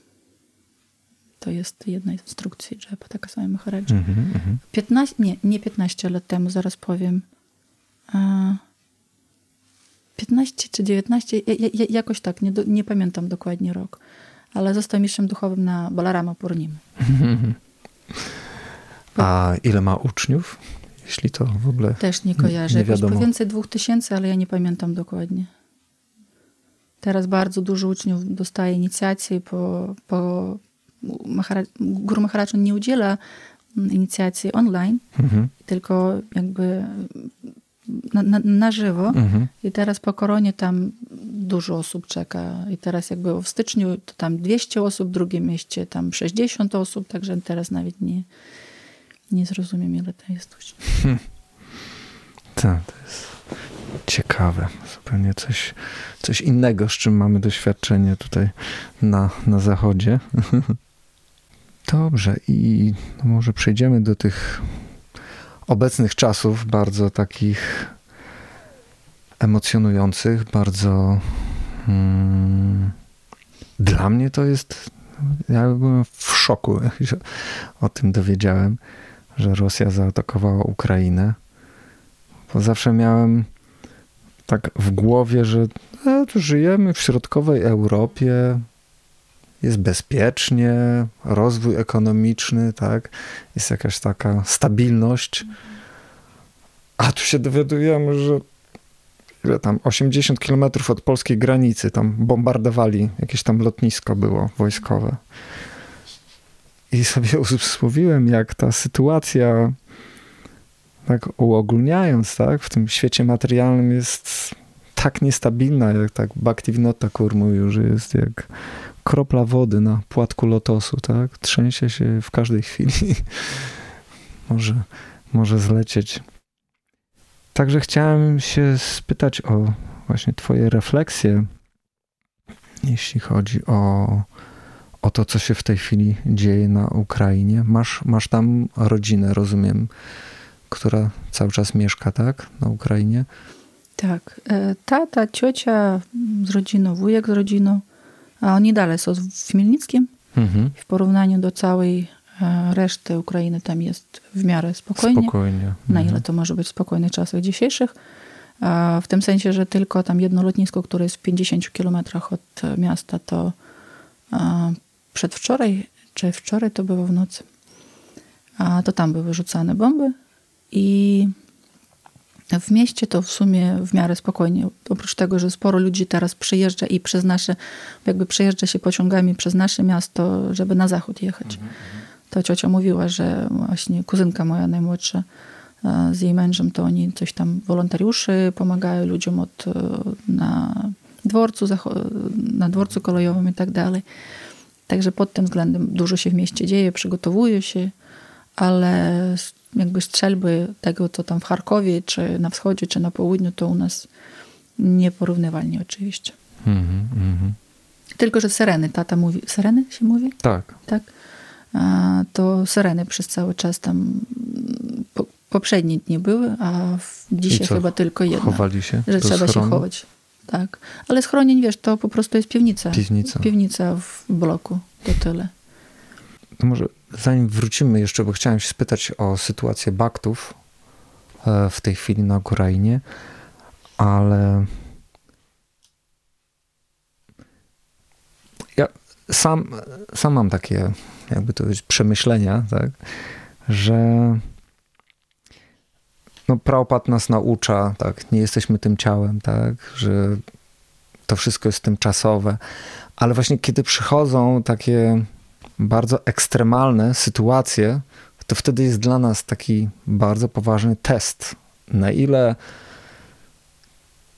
To jest jedna z instrukcji Jayapataka Swami Maharaja. Mm-hmm. piętnaście, nie, nie piętnaście lat temu, zaraz powiem. E, piętnaście czy dziewiętnaście, ja, ja, jakoś tak, nie, do, nie pamiętam dokładnie rok. Ale został mistrzem duchowym na Balarama Purnima. Mm-hmm. A ile ma uczniów? Jeśli to w ogóle też nie kojarzę. Nie wiadomo. Po więcej dwóch tysięcy, ale ja nie pamiętam dokładnie. Teraz bardzo dużo uczniów dostaje inicjacji, po, po Guru Maharaj nie udziela inicjacji online, mhm. tylko jakby na, na, na żywo. Mhm. I teraz po koronie tam dużo osób czeka. I teraz jakby w styczniu to tam dwieście osób, w drugim mieście tam sześćdziesiąt osób, także teraz nawet nie... Nie zrozumiem, ile to jest uczniów. Hmm. Tak, to jest ciekawe. Zupełnie coś, coś innego, z czym mamy doświadczenie tutaj na, na zachodzie. Dobrze, i może przejdziemy do tych obecnych czasów, bardzo takich emocjonujących, bardzo... Hmm, dla mnie to jest... Ja byłem w szoku, jak się o tym dowiedziałem, że Rosja zaatakowała Ukrainę. Bo zawsze miałem tak w głowie, że e, tu żyjemy w środkowej Europie, jest bezpiecznie, rozwój ekonomiczny, tak? Jest jakaś taka stabilność. A tu się dowiadujemy, że tam osiemdziesiąt kilometrów od polskiej granicy tam bombardowali, jakieś tam lotnisko było wojskowe. I sobie uzmysłowiłem, jak ta sytuacja, tak uogólniając, tak, w tym świecie materialnym jest tak niestabilna, jak tak Bhaktivinoda Thakur mówił, że jest jak kropla wody na płatku lotosu, tak, trzęsie się w każdej chwili. może, może zlecieć. Także chciałem się spytać o właśnie twoje refleksje, jeśli chodzi o, o to, co się w tej chwili dzieje na Ukrainie. Masz, masz tam rodzinę, rozumiem, która cały czas mieszka, tak? Na Ukrainie? Tak. Tata, ciocia z rodziną, wujek z rodziną, a oni dalej są w Chmielnickim. Mhm. W porównaniu do całej reszty Ukrainy tam jest w miarę spokojnie. Spokojnie. Na ile to może być spokojnych czasach dzisiejszych. W tym sensie, że tylko tam jedno lotnisko, które jest w pięćdziesięciu kilometrach od miasta, to przedwczoraj, czy wczoraj to było w nocy, to tam były rzucane bomby i w mieście to w sumie w miarę spokojnie. Oprócz tego, że sporo ludzi teraz przyjeżdża i przez nasze, jakby przejeżdża się pociągami przez nasze miasto, żeby na zachód jechać. Mhm. To ciocia mówiła, że właśnie kuzynka moja najmłodsza z jej mężem, to oni coś tam, wolontariuszy, pomagają ludziom od, na, dworcu, na dworcu kolejowym i tak dalej. Także pod tym względem dużo się w mieście dzieje, przygotowują się, ale jakby strzelby tego, co tam w Charkowie, czy na wschodzie, czy na południu, to u nas nieporównywalnie oczywiście. Mm-hmm, mm-hmm. Tylko, że syreny, tata mówi, syreny się mówi? Tak. Tak. To syreny przez cały czas tam poprzednie dni były, a dzisiaj co, chyba tylko jedno. Chowali się? Że trzeba schronu? się chować. Tak. Ale schronień, wiesz, to po prostu jest piwnica. Piwnica. Piwnica w bloku. To tyle. To może zanim wrócimy jeszcze, bo chciałem się spytać o sytuację baktów w tej chwili na Ukrainie, ale ja sam, sam mam takie, jakby to powiedzieć, przemyślenia, tak, że no, Prabhupada nas naucza, tak, nie jesteśmy tym ciałem, tak, że to wszystko jest tymczasowe, ale właśnie kiedy przychodzą takie bardzo ekstremalne sytuacje, to wtedy jest dla nas taki bardzo poważny test, na ile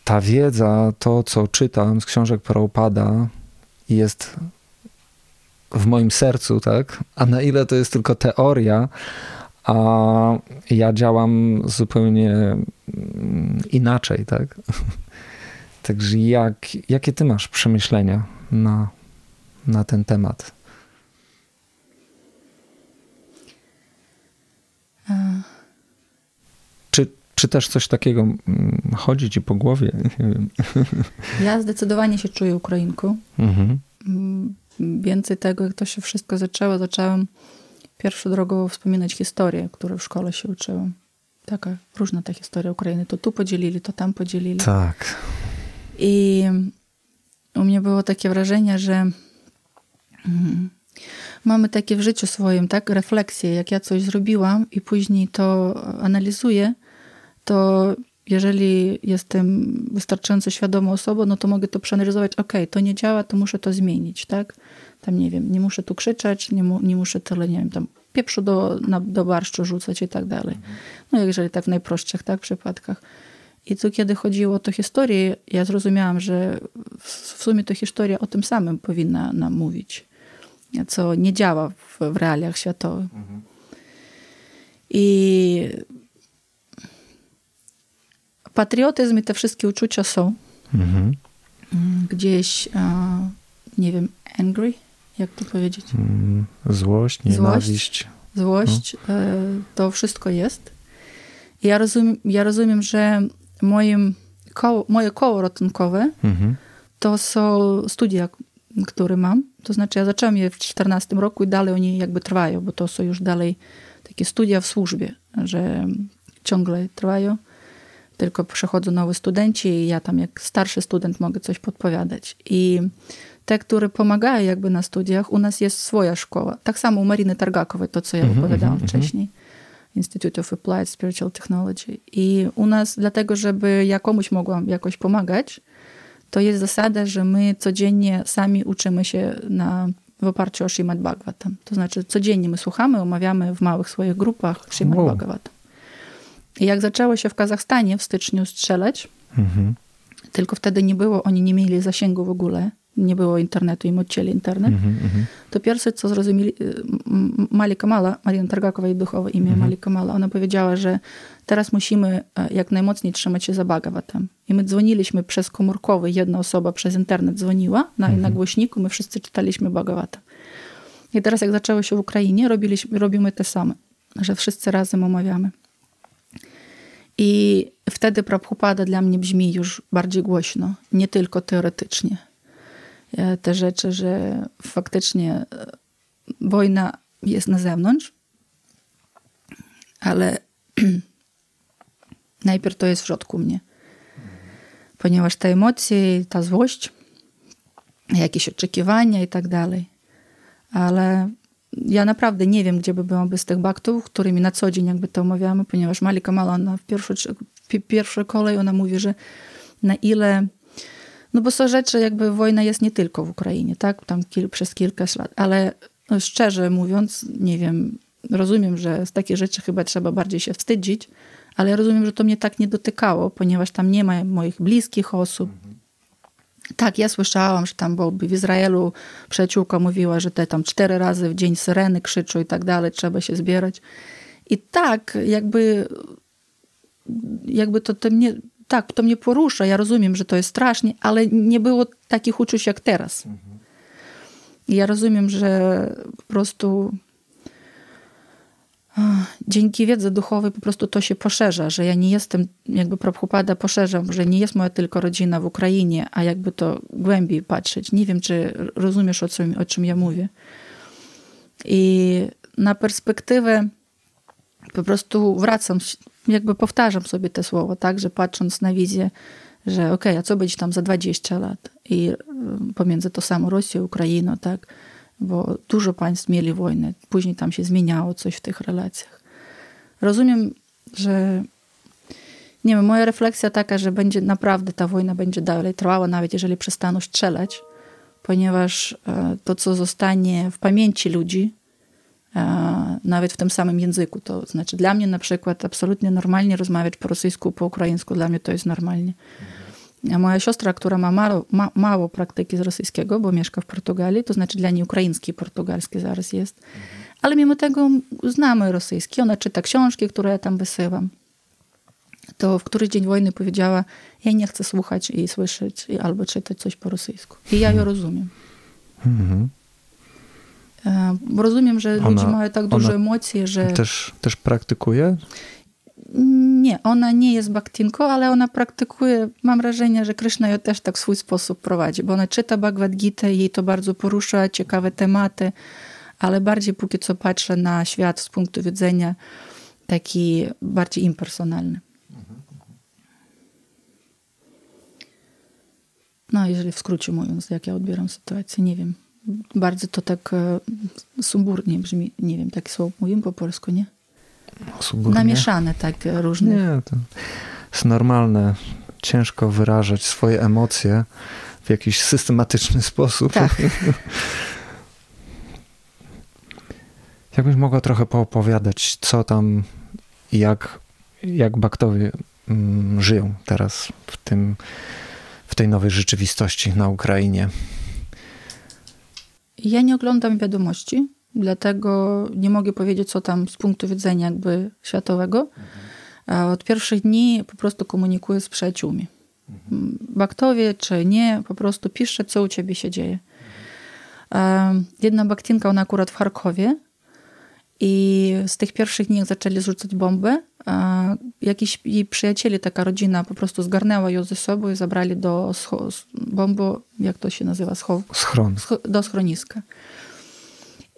ta wiedza, to co czytam z książek Prabhupada, jest w moim sercu, tak? A na ile to jest tylko teoria, a ja działam zupełnie inaczej, tak? Także jak, jakie ty masz przemyślenia na, na ten temat? Czy, czy też coś takiego chodzi ci po głowie? Nie wiem. Ja zdecydowanie się czuję Ukrainką. Mhm. Więcej tego, jak to się wszystko zaczęło, zaczęłam pierwszą drogą wspominać historię, którą w szkole się uczyłam. Taka różna ta historia Ukrainy. To tu podzielili, to tam podzielili. Tak. I u mnie było takie wrażenie, że mhm. mamy takie w życiu swoim, tak, refleksje. Jak ja coś zrobiłam i później to analizuję, to jeżeli jestem wystarczająco świadomą osobą, no to mogę to przeanalizować. Okej, to nie działa, to muszę to zmienić, tak? Tam nie wiem, nie muszę tu krzyczeć, nie, mu, nie muszę tyle, nie wiem, tam pieprzu do, na, do barszczu rzucać i tak dalej. No jeżeli tak w najprostszych, tak, przypadkach. I tu kiedy chodziło o tę historię, ja zrozumiałam, że w, w sumie to historia o tym samym powinna nam mówić, co nie działa w, w realiach światowych. Mhm. I patriotyzm i te wszystkie uczucia są. Mhm. Gdzieś, a, nie wiem, angry, jak to powiedzieć? Złość, nienawiść. Złość, no. To wszystko jest. Ja rozumiem, ja rozumiem że moim koło, moje koło ratunkowe mhm. to są studia, które mam. To znaczy ja zaczęłam je w czternastym roku i dalej oni jakby trwają, bo to są już dalej takie studia w służbie, że ciągle trwają, tylko przychodzą nowi studenci i ja tam jak starszy student mogę coś podpowiadać. I te, które pomagają jakby na studiach, u nas jest swoja szkoła. Tak samo u Mariny Targakowej, to co ja mm-hmm, opowiadałam mm-hmm. wcześniej. Institute of Applied Spiritual Technology. I u nas dlatego, żeby ja komuś mogłam jakoś pomagać, to jest zasada, że my codziennie sami uczymy się na, w oparciu o Śrimad Bhagavatam. To znaczy codziennie my słuchamy, omawiamy w małych swoich grupach Śrimad wow. Bhagavatam. I jak zaczęło się w Kazachstanie w styczniu strzelać, mhm. tylko wtedy nie było, oni nie mieli zasięgu w ogóle, nie było internetu, im odcięli internet, mhm, to pierwsze, co zrozumieli, Mali Kamala, Marina Targakowa i duchowe imię mhm. Mali Kamala, ona powiedziała, że teraz musimy jak najmocniej trzymać się za Bhagavatam. I my dzwoniliśmy przez komórkowy, jedna osoba przez internet dzwoniła, na, mhm. na głośniku, my wszyscy czytaliśmy Bhagavatam. I teraz jak zaczęło się w Ukrainie, robiliśmy, robimy te same, że wszyscy razem omawiamy. I wtedy Prabhupada dla mnie brzmi już bardziej głośno, nie tylko teoretycznie. Te rzeczy, że faktycznie wojna jest na zewnątrz, ale najpierw to jest w środku mnie. Ponieważ te emocje, ta złość, jakieś oczekiwania i tak dalej. Ale ja naprawdę nie wiem, gdzie by byłam bez tych baktów, którymi na co dzień jakby to omawiamy, ponieważ Mali Kamala, ona w pierwszej, w pierwszej kolej, ona mówi, że na ile... No bo są rzeczy, jakby wojna jest nie tylko w Ukrainie, tak? Tam kil, przez kilka lat, ale no szczerze mówiąc, nie wiem, rozumiem, że z takich rzeczy chyba trzeba bardziej się wstydzić, ale ja rozumiem, że to mnie tak nie dotykało, ponieważ tam nie ma moich bliskich osób. Tak, ja słyszałam, że tam byłby w Izraelu, przyjaciółka mówiła, że te tam cztery razy w dzień syreny krzyczą i tak dalej, trzeba się zbierać. I tak, jakby, jakby to, to mnie, tak, to mnie porusza, ja rozumiem, że to jest strasznie, ale nie było takich uczuć jak teraz. Ja rozumiem, że po prostu dzięki wiedzy duchowej po prostu to się poszerza, że ja nie jestem, jakby Prabhupada poszerzam, że nie jest moja tylko rodzina w Ukrainie, a jakby to głębiej patrzeć. Nie wiem, czy rozumiesz, o czym, o czym ja mówię. I na perspektywę po prostu wracam, jakby powtarzam sobie te słowa, tak, że patrząc na wizję, że okej, okay, a co będzie tam za dwadzieścia lat? I pomiędzy to samo Rosją i Ukrainą, tak, bo dużo państw mieli wojnę, później tam się zmieniało coś w tych relacjach. Rozumiem, że nie wiem, moja refleksja taka, że będzie naprawdę ta wojna będzie dalej trwała, nawet jeżeli przestaną strzelać, ponieważ to, co zostanie w pamięci ludzi, nawet w tym samym języku, to znaczy dla mnie na przykład absolutnie normalnie rozmawiać po rosyjsku, po ukraińsku, dla mnie to jest normalnie. A moja siostra, która ma mało, ma, mało praktyki z rosyjskiego, bo mieszka w Portugalii, to znaczy dla niej ukraiński i portugalski zaraz jest. Ale mimo tego znamy rosyjski. Ona czyta książki, które ja tam wysyłam. To w któryś dzień wojny powiedziała, ja nie chcę słuchać i słyszeć i albo czytać coś po rosyjsku. I ja ją rozumiem. Mhm. Rozumiem, że ona, ludzie mają tak dużo emocji, że... Też, też praktykuje? Nie, ona nie jest bhaktinką, ale ona praktykuje, mam wrażenie, że Kryszna ją też tak w swój sposób prowadzi, bo ona czyta Bhagavad Gita, jej to bardzo porusza, ciekawe tematy, ale bardziej póki co patrzę na świat z punktu widzenia taki bardziej impersonalny. No, jeżeli w skrócie mówiąc, jak ja odbieram sytuację, nie wiem. Bardzo to tak e, sumburnie brzmi, nie wiem, takie słowo mówimy po polsku, nie? Suburnie. Namieszane tak różne. Nie, to jest normalne. Ciężko wyrażać swoje emocje w jakiś systematyczny sposób. Tak. Jakbyś mogła trochę poopowiadać, co tam i jak, jak Bhaktowie mm, żyją teraz w, tym, w tej nowej rzeczywistości na Ukrainie. Ja nie oglądam wiadomości. Dlatego nie mogę powiedzieć, co tam z punktu widzenia jakby światowego. Mhm. Od pierwszych dni po prostu komunikuję z przyjaciółmi. Mhm. Bhaktowie czy nie, po prostu piszę, co u ciebie się dzieje. Mhm. Jedna bhaktinka, ona akurat w Charkowie i z tych pierwszych dni, jak zaczęli rzucać bombę, jakiś jej przyjaciele, taka rodzina po prostu zgarnęła ją ze sobą i zabrali do scho- bombo, jak to się nazywa? Scho- Schron. Sch- do schroniska.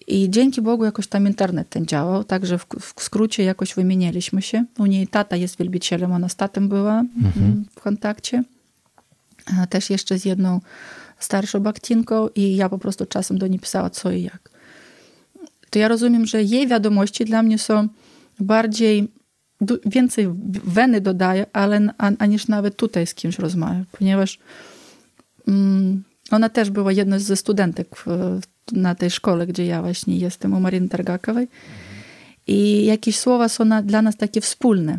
I dzięki Bogu jakoś tam internet ten działał, także w, w skrócie jakoś wymienialiśmy się. U niej tata jest wielbicielem, ona z tatem była mhm. w kontakcie. A też jeszcze z jedną starszą baktinką i ja po prostu czasem do niej pisała co i jak. To ja rozumiem, że jej wiadomości dla mnie są bardziej, więcej weny dodaję, ale aniż nawet tutaj z kimś rozmawiam, ponieważ mm, ona też była jedną ze studentek w, na tej szkole, gdzie ja właśnie jestem, u Mariny Targakowej. I jakieś słowa są na, dla nas takie wspólne.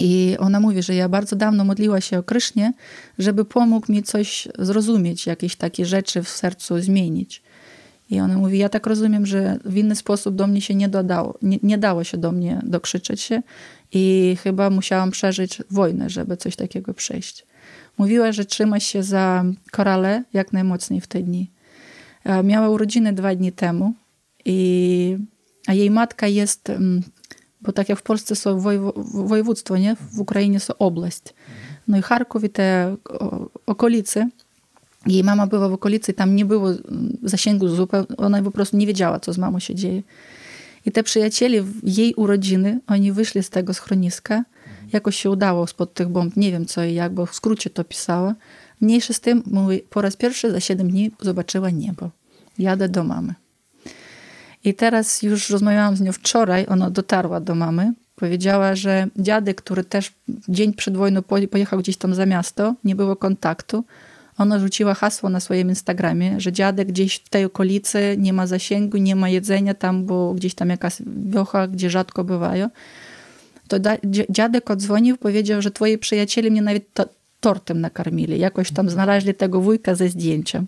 I ona mówi, że ja bardzo dawno modliła się o Krysznie, żeby pomógł mi coś zrozumieć, jakieś takie rzeczy w sercu zmienić. I ona mówi, ja tak rozumiem, że w inny sposób do mnie się nie dodało, nie, nie dało się do mnie dokrzyczeć się i chyba musiałam przeżyć wojnę, żeby coś takiego przejść. Mówiła, że trzyma się za korale jak najmocniej w te dni. Miała urodziny dwa dni temu, i, a jej matka jest, bo tak jak w Polsce są wojwo, województwo, nie? W Ukrainie są oblaść. No i Charków i te okolice. Jej mama była w okolicy i tam nie było zasięgu zupełnie. Ona po prostu nie wiedziała, co z mamą się dzieje. I te przyjaciele jej urodziny, oni wyszli z tego schroniska. Jakoś się udało spod tych bomb, nie wiem co i jak, bo w skrócie to pisała. Mniejszy z tym, mówi, po raz pierwszy za siedem dni zobaczyła niebo. Jadę do mamy. I teraz już rozmawiałam z nią wczoraj, ona dotarła do mamy. Powiedziała, że dziadek, który też dzień przed wojną pojechał gdzieś tam za miasto, nie było kontaktu. Ona rzuciła hasło na swoim Instagramie, że dziadek gdzieś w tej okolicy, nie ma zasięgu, nie ma jedzenia tam, bo gdzieś tam jakaś wiocha, gdzie rzadko bywają. To da- dziadek odzwonił, powiedział, że twoi przyjaciele mnie nawet... To- tortem nakarmili. Jakoś tam znaleźli tego wujka ze zdjęciem.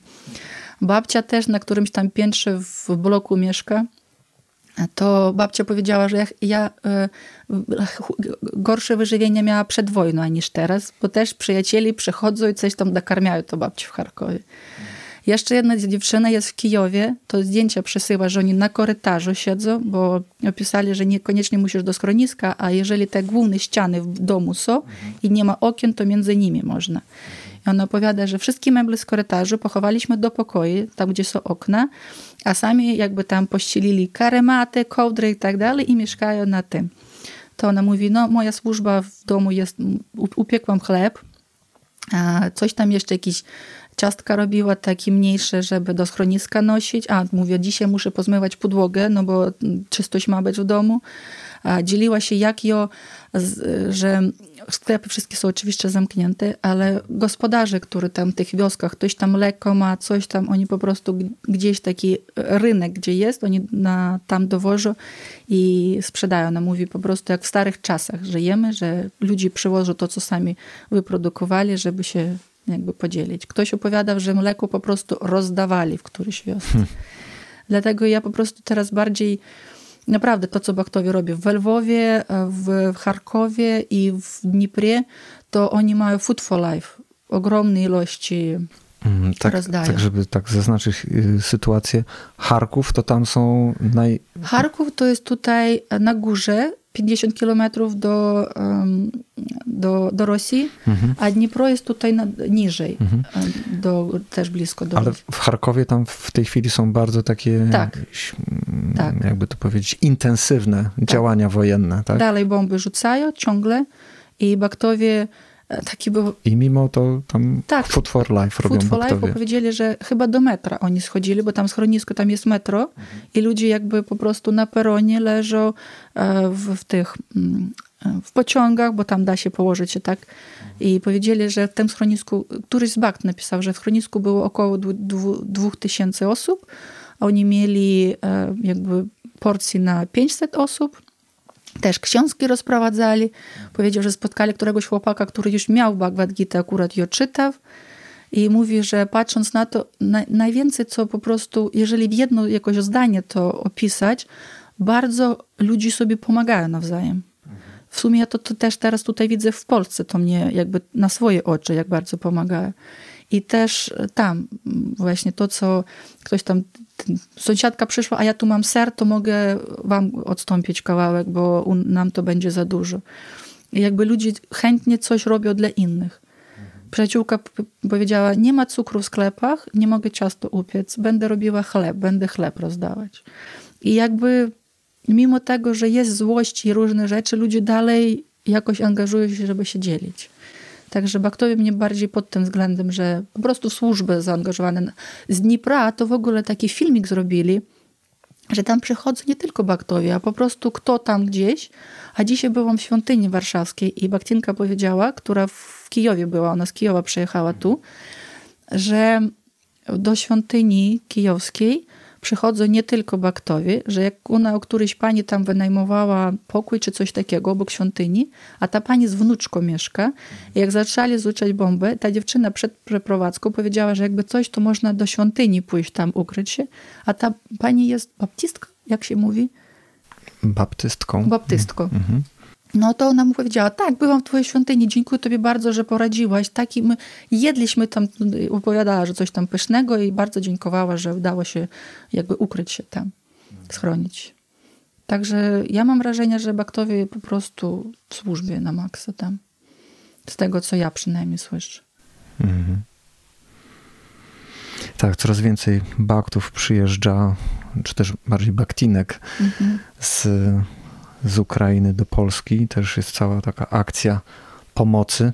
Babcia też na którymś tam piętrze w bloku mieszka. To babcia powiedziała, że ja, ja gorsze wyżywienie miała przed wojną niż teraz, bo też przyjaciele przychodzą i coś tam nakarmiają to babci w Charkowie. Jeszcze jedna dziewczyna jest w Kijowie, to zdjęcia przesyła, że oni na korytarzu siedzą, bo opisali, że niekoniecznie musisz do schroniska, a jeżeli te główne ściany w domu są i nie ma okien, to między nimi można. I ona opowiada, że wszystkie meble z korytarzu pochowaliśmy do pokoi, tam gdzie są okna, a sami jakby tam pościelili karematy, kołdry i tak dalej i mieszkają na tym. To ona mówi, no moja służba w domu jest, upiekłam chleb, coś tam jeszcze jakieś ciastka robiła, takie mniejsze, żeby do schroniska nosić. A, mówię, dzisiaj muszę pozmywać podłogę, no bo czystość ma być w domu. A, dzieliła się jak ją, że sklepy wszystkie są oczywiście zamknięte, ale gospodarze, który tam w tych wioskach, ktoś tam mleko ma, coś tam, oni po prostu gdzieś taki rynek, gdzie jest, oni na, tam dowożą i sprzedają. Ona mówi po prostu jak w starych czasach żyjemy, że ludzie przywożą to, co sami wyprodukowali, żeby się jakby podzielić. Ktoś opowiadał, że mleko po prostu rozdawali w któryś wiosce. Hmm. Dlatego ja po prostu teraz bardziej naprawdę to, co Bhaktowie robią w Lwowie, w, w Charkowie i w Dniprie, to oni mają Food for Life. Ogromne ilości hmm, tak, rozdają. Tak, żeby tak zaznaczyć sytuację. Charków to tam są naj... Charków to jest tutaj na górze, pięćdziesiąt kilometrów do, do, do Rosji, mhm. a Dnipro jest tutaj na, niżej, mhm. do, też blisko do Ale Rosji. W Charkowie tam w tej chwili są bardzo takie, tak. Tak. jakby to powiedzieć, intensywne tak. działania wojenne. Tak? Dalej bomby rzucają ciągle i Bhaktowie taki był... I mimo to tam tak, Food for Life robią Food for Life Bhaktowie. Powiedzieli, że chyba do metra oni schodzili, bo tam schronisko, tam jest metro mhm. i ludzie jakby po prostu na peronie leżą w, w tych w pociągach, bo tam da się położyć się tak. I powiedzieli, że w tym schronisku, któryś z Bhakt napisał, że w schronisku było około dwóch tysięcy osób, a oni mieli jakby porcji na pięćset osób. Też książki rozprowadzali. Powiedział, że spotkali któregoś chłopaka, który już miał Bhagavad Gita, akurat ją czytał. I mówi, że patrząc na to, na, najwięcej co po prostu, jeżeli jedno jakoś zdanie to opisać, bardzo ludzi sobie pomagają nawzajem. W sumie ja to, to też teraz tutaj widzę w Polsce, to mnie jakby na swoje oczy jak bardzo pomagają. I też tam właśnie to, co ktoś tam, sąsiadka przyszła, a ja tu mam ser, to mogę wam odstąpić kawałek, bo nam to będzie za dużo. I jakby ludzie chętnie coś robią dla innych. Przyjaciółka powiedziała, nie ma cukru w sklepach, nie mogę ciasto upiec, będę robiła chleb, będę chleb rozdawać. I jakby mimo tego, że jest złość i różne rzeczy, ludzie dalej jakoś angażują się, żeby się dzielić. Także Bhaktowie mnie bardziej pod tym względem, że po prostu służby zaangażowane. Z Dnipra to w ogóle taki filmik zrobili, że tam przychodzą nie tylko Bhaktowie, a po prostu kto tam gdzieś. A dzisiaj byłam w świątyni warszawskiej i Bhaktinka powiedziała, która w Kijowie była, ona z Kijowa przyjechała tu, że do świątyni kijowskiej przychodzą nie tylko Bhaktowie, że jak ona o którejś pani tam wynajmowała pokój czy coś takiego obok świątyni, a ta pani z wnuczką mieszka i jak zaczęli zrzucać bombę, ta dziewczyna przed przeprowadzką powiedziała, że jakby coś, to można do świątyni pójść tam, ukryć się, a ta pani jest baptistką, jak się mówi? Baptystką. Baptystką. Mhm. No to ona mu powiedziała, tak, byłam w twojej świątyni, dziękuję tobie bardzo, że poradziłaś. Tak i my jedliśmy tam, opowiadała, że coś tam pysznego i bardzo dziękowała, że udało się jakby ukryć się tam, schronić. Także ja mam wrażenie, że Bhaktowie po prostu w służbie na maksa tam. Z tego, co ja przynajmniej słyszę. Mhm. Tak, coraz więcej Bhaktów przyjeżdża, czy też bardziej Bhaktinek mhm. z... z Ukrainy do Polski. Też jest cała taka akcja pomocy.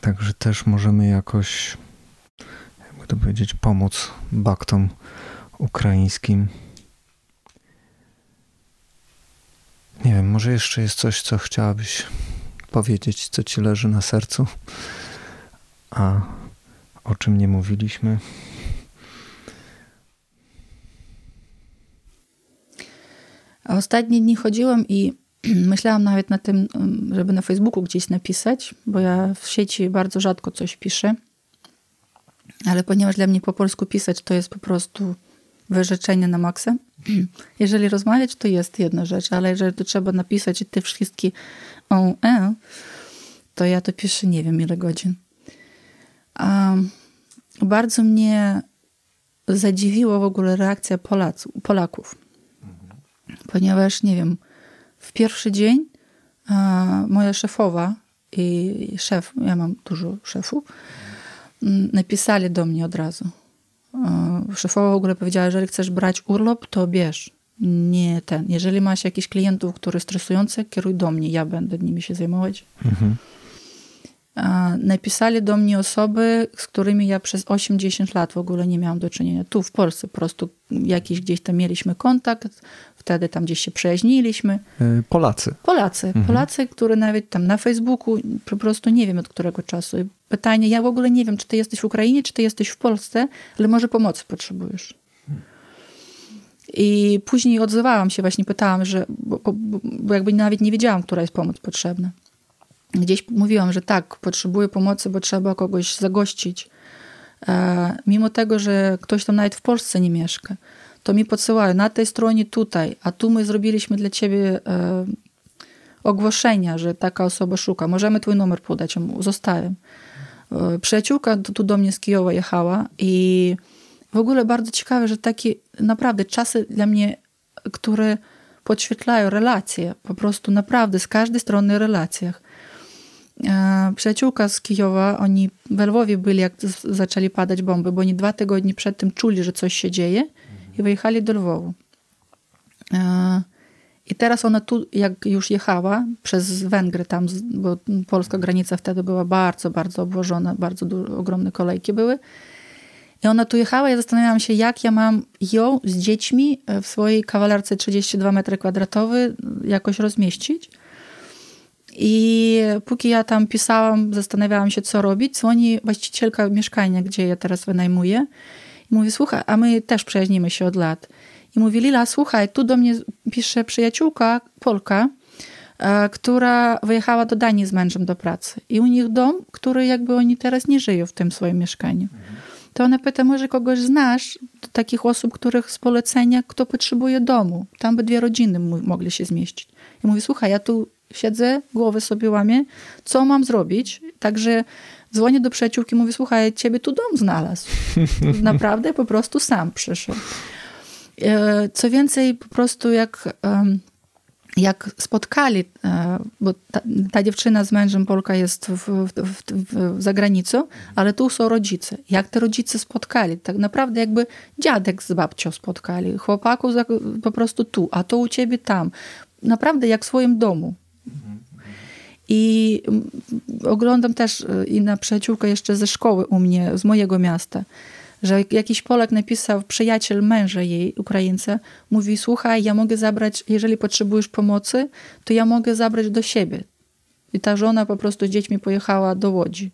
Także też możemy jakoś, jakby to powiedzieć, pomóc Bhaktom ukraińskim. Nie wiem, może jeszcze jest coś, co chciałabyś powiedzieć, co ci leży na sercu, a o czym nie mówiliśmy. A ostatnie dni chodziłam i myślałam nawet na tym, żeby na Facebooku gdzieś napisać, bo ja w sieci bardzo rzadko coś piszę. Ale ponieważ dla mnie po polsku pisać to jest po prostu wyrzeczenie na maksa. Jeżeli rozmawiać, to jest jedna rzecz, ale jeżeli to trzeba napisać i te wszystkie on, to ja to piszę nie wiem ile godzin. bardzo mnie zadziwiła w ogóle reakcja Polac- Polaków. Mhm. Ponieważ, nie wiem, w pierwszy dzień a, moja szefowa i szef, ja mam dużo szefów, mhm. napisali do mnie od razu. Szefowa w ogóle powiedziała, jeżeli chcesz brać urlop, to bierz. Nie ten. Jeżeli masz jakichś klientów, które stresujące, kieruj do mnie. Ja będę nimi się zajmować. Mhm. Napisali do mnie osoby, z którymi ja przez osiem dziesięć lat w ogóle nie miałam do czynienia. Tu w Polsce po prostu jakiś gdzieś tam mieliśmy kontakt, wtedy tam gdzieś się przyjaźniliśmy. Polacy. Polacy. Mhm. Polacy, które nawet tam na Facebooku, po prostu nie wiem od którego czasu. Pytanie, ja w ogóle nie wiem, czy ty jesteś w Ukrainie, czy ty jesteś w Polsce, ale może pomocy potrzebujesz. I później odzywałam się, właśnie pytałam, że bo, bo, bo jakby nawet nie wiedziałam, która jest pomoc potrzebna. Gdzieś mówiłam, że tak, potrzebuję pomocy, bo trzeba kogoś zagościć. E, mimo tego, że ktoś tam nawet w Polsce nie mieszka, to mi podsyłają na tej stronie tutaj, a tu my zrobiliśmy dla ciebie e, ogłoszenia, że taka osoba szuka. Możemy twój numer podać, zostawiam. E, przyjaciółka tu do mnie z Kijowa jechała i w ogóle bardzo ciekawe, że takie naprawdę czasy dla mnie, które podświetlają relacje, po prostu naprawdę z każdej strony relacjach. Przyjaciółka z Kijowa, oni we Lwowie byli, jak zaczęli padać bomby, bo oni dwa tygodnie przed tym czuli, że coś się dzieje i wyjechali do Lwowu. I teraz ona tu, jak już jechała przez Węgry tam, bo polska granica wtedy była bardzo, bardzo obłożona, bardzo du- ogromne kolejki były. I ona tu jechała, ja zastanawiałam się, jak ja mam ją z dziećmi w swojej kawalerce trzydzieści dwa metry kwadratowe jakoś rozmieścić. I póki ja tam pisałam, zastanawiałam się, co robić, dzwoni właścicielka mieszkania, gdzie ja teraz wynajmuję. I mówi, słuchaj, a my też przyjaźnimy się od lat. I mówi, Lila, słuchaj, tu do mnie pisze przyjaciółka, Polka, która wyjechała do Danii z mężem do pracy. I u nich dom, który jakby oni teraz nie żyją w tym swoim mieszkaniu. To ona pyta, może kogoś znasz, takich osób, których z polecenia, kto potrzebuje domu. Tam by dwie rodziny mogli się zmieścić. I mówi, słuchaj, ja tu siedzę, głowę sobie łamię, co mam zrobić? Także dzwonię do przyjaciółki, mówię, słuchaj, ciebie tu dom znalazł. Naprawdę po prostu sam przyszedł. Co więcej, po prostu jak, jak spotkali, bo ta, ta dziewczyna z mężem, Polka, jest w, w, w, w, za granicą, ale tu są rodzice. Jak te rodzice spotkali? Tak naprawdę jakby dziadek z babcią spotkali, chłopaków po prostu tu, a to u ciebie tam. Naprawdę jak w swoim domu. I oglądam też inna przyjaciółka jeszcze ze szkoły u mnie, z mojego miasta, że jakiś Polak napisał, przyjaciel męża jej, Ukraińca, mówi, słuchaj, ja mogę zabrać, jeżeli potrzebujesz pomocy, to ja mogę zabrać do siebie. I ta żona po prostu z dziećmi pojechała do Łodzi.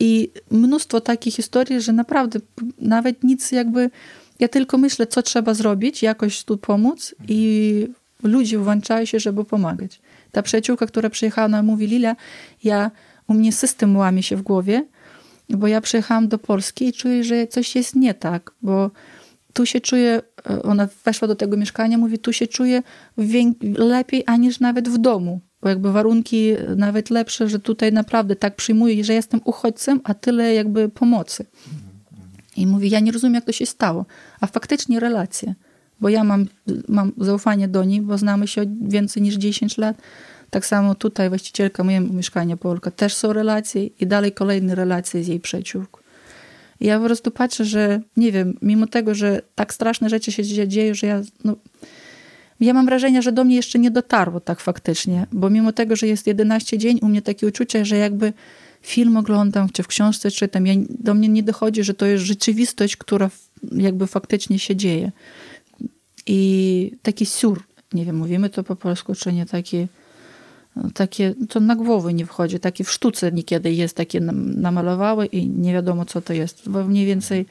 I mnóstwo takich historii, że naprawdę nawet nic jakby, ja tylko myślę, co trzeba zrobić, jakoś tu pomóc i ludzie włączają się, żeby pomagać. Ta przyjaciółka, która przyjechała, ona mówi, Lilia, ja, u mnie system łamie się w głowie, bo ja przyjechałam do Polski i czuję, że coś jest nie tak, bo tu się czuję, ona weszła do tego mieszkania, mówi, tu się czuję lepiej, aniż nawet w domu, bo jakby warunki nawet lepsze, że tutaj naprawdę tak przyjmuję, że jestem uchodźcem, a tyle jakby pomocy. I mówi, ja nie rozumiem, jak to się stało, a faktycznie relacje. Bo ja mam, mam zaufanie do niej, bo znamy się więcej niż dziesięć lat. Tak samo tutaj właścicielka mojego mieszkania, Polka, też są relacje i dalej kolejne relacje z jej przyjaciółką. I ja po prostu patrzę, że nie wiem, mimo tego, że tak straszne rzeczy się dzieją, że ja, no, ja mam wrażenie, że do mnie jeszcze nie dotarło tak faktycznie, bo mimo tego, że jest jedenasty dzień, u mnie takie uczucie, że jakby film oglądam, czy w książce czytam, ja, do mnie nie dochodzi, że to jest rzeczywistość, która jakby faktycznie się dzieje. I taki siur, nie wiem, mówimy to po polsku, czy nie, taki, takie, to na głowę nie wchodzi, taki w sztuce niekiedy jest, takie namalowały i nie wiadomo, co to jest, bo mniej więcej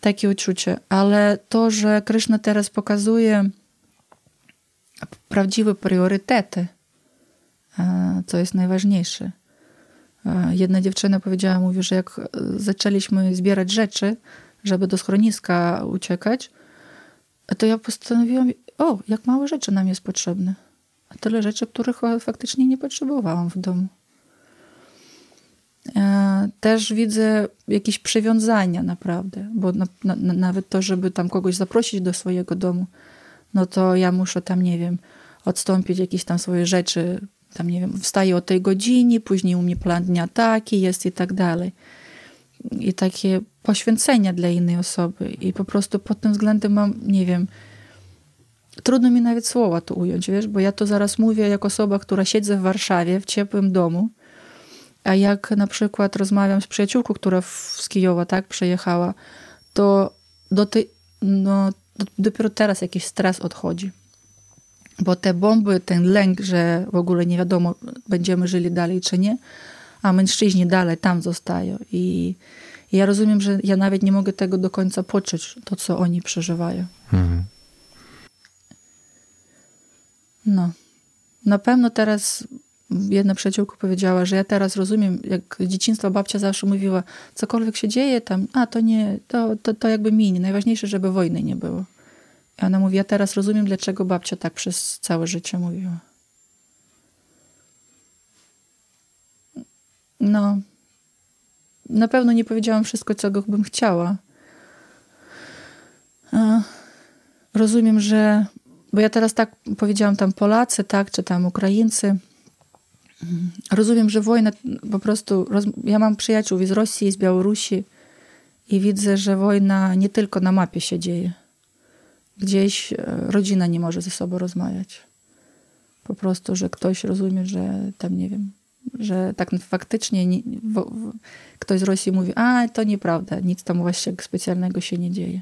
takie uczucie. Ale to, że Kryszna teraz pokazuje prawdziwe priorytety, co jest najważniejsze. Jedna dziewczyna powiedziała, mówi, że jak zaczęliśmy zbierać rzeczy, żeby do schroniska uciekać, to ja postanowiłam, o, jak mało rzeczy nam jest potrzebne. A tyle rzeczy, których faktycznie nie potrzebowałam w domu. też widzę jakieś przywiązania naprawdę, bo na, na, nawet to, żeby tam kogoś zaprosić do swojego domu, no to ja muszę tam, nie wiem, odstąpić jakieś tam swoje rzeczy, tam nie wiem, wstaję o tej godzinie, później u mnie plan dnia taki jest i tak dalej. I takie poświęcenia dla innej osoby i po prostu pod tym względem mam, nie wiem, trudno mi nawet słowa to ująć, wiesz, bo ja to zaraz mówię jak osoba, która siedzę w Warszawie w ciepłym domu, a jak na przykład rozmawiam z przyjaciółką, która z Kijowa, tak, przejechała, to do ty, no, do, dopiero teraz jakiś stres odchodzi. Bo te bomby, ten lęk, że w ogóle nie wiadomo, będziemy żyli dalej czy nie, a mężczyźni dalej tam zostają. I ja rozumiem, że ja nawet nie mogę tego do końca poczuć, to co oni przeżywają. Mhm. No. Na pewno teraz jedna przyjaciółka powiedziała, że ja teraz rozumiem, jak z dzieciństwa babcia zawsze mówiła, cokolwiek się dzieje tam, a to nie, to, to, to jakby minie. Najważniejsze, żeby wojny nie było. I ona mówi, ja teraz rozumiem, dlaczego babcia tak przez całe życie mówiła. No, na pewno nie powiedziałam wszystko, czego bym chciała. Rozumiem, że... Bo ja teraz tak powiedziałam tam Polacy, tak, czy tam Ukraińcy. Rozumiem, że wojna po prostu... Roz... Ja mam przyjaciół z Rosji, z Białorusi i widzę, że wojna nie tylko na mapie się dzieje. Gdzieś rodzina nie może ze sobą rozmawiać. Po prostu, że ktoś rozumie, że tam, nie wiem, że tak faktycznie nie, bo, bo, ktoś z Rosji mówi, a to nieprawda, nic tam właśnie specjalnego się nie dzieje.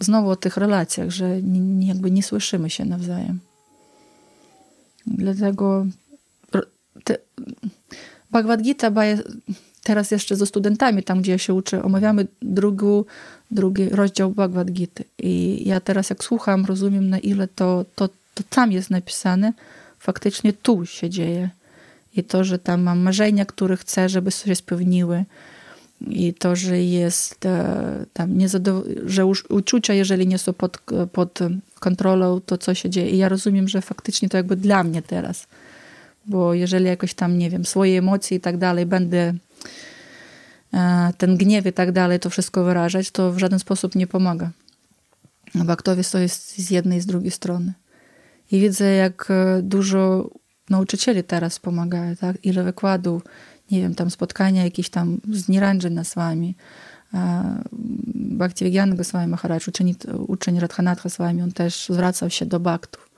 Znowu o tych relacjach, że nie, jakby nie słyszymy się nawzajem. Dlatego te, Bhagavad Gita, teraz jeszcze ze studentami, tam gdzie ja się uczę, omawiamy drugi, drugi rozdział Bhagavad Gita. I ja teraz jak słucham, rozumiem, na ile to, to, to tam jest napisane, faktycznie tu się dzieje. I to, że tam mam marzenia, które chcę, żeby się spełniły. I to, że jest e, tam niezadowolenie, że już uczucia, jeżeli nie są pod, pod kontrolą, to co się dzieje. I ja rozumiem, że faktycznie to jakby dla mnie teraz. Bo jeżeli jakoś tam, nie wiem, swoje emocje i tak dalej, będę e, ten gniew i tak dalej, to wszystko wyrażać, to w żaden sposób nie pomaga. Bhaktowie to jest z jednej i z drugiej strony. I widzę, jak dużo nauczycieli teraz pomaga, tak? Ile wykładów, nie wiem, tam spotkania jakieś tam z Niranjana Swami, Bhakti Yogi Swami Maharaj, uczeń, uczeń Radhanatha Swami, on też zwracał się do baktów.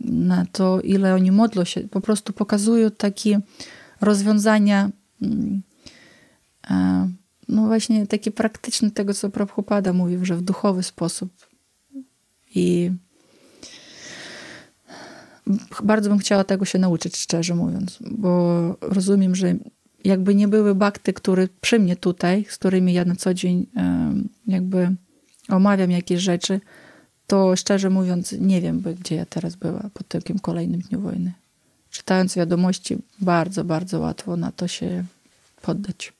Na to, ile oni modlą się, po prostu pokazują takie rozwiązania, no właśnie takie praktyczne tego, co Prabhupada mówił, że w duchowy sposób. I bardzo bym chciała tego się nauczyć, szczerze mówiąc, bo rozumiem, że jakby nie były bhakty, które przy mnie tutaj, z którymi ja na co dzień jakby omawiam jakieś rzeczy, to szczerze mówiąc nie wiem, gdzie ja teraz była po takim kolejnym dniu wojny. Czytając wiadomości, bardzo, bardzo łatwo na to się poddać.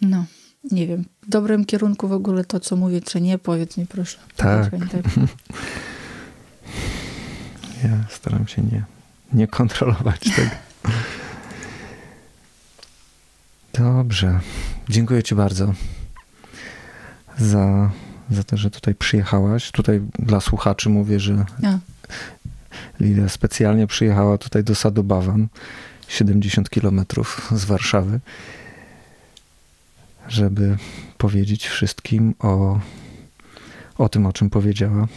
No. Nie wiem, w dobrym kierunku w ogóle to, co mówię, czy nie, powiedz mi proszę. Tak. Ja staram się nie, nie kontrolować tego. Dobrze. Dziękuję ci bardzo za, za to, że tutaj przyjechałaś. Tutaj dla słuchaczy mówię, że A. Lilia specjalnie przyjechała tutaj do Sadu Bawan, siedemdziesiąt kilometrów z Warszawy, żeby powiedzieć wszystkim o, o tym, o czym powiedziała.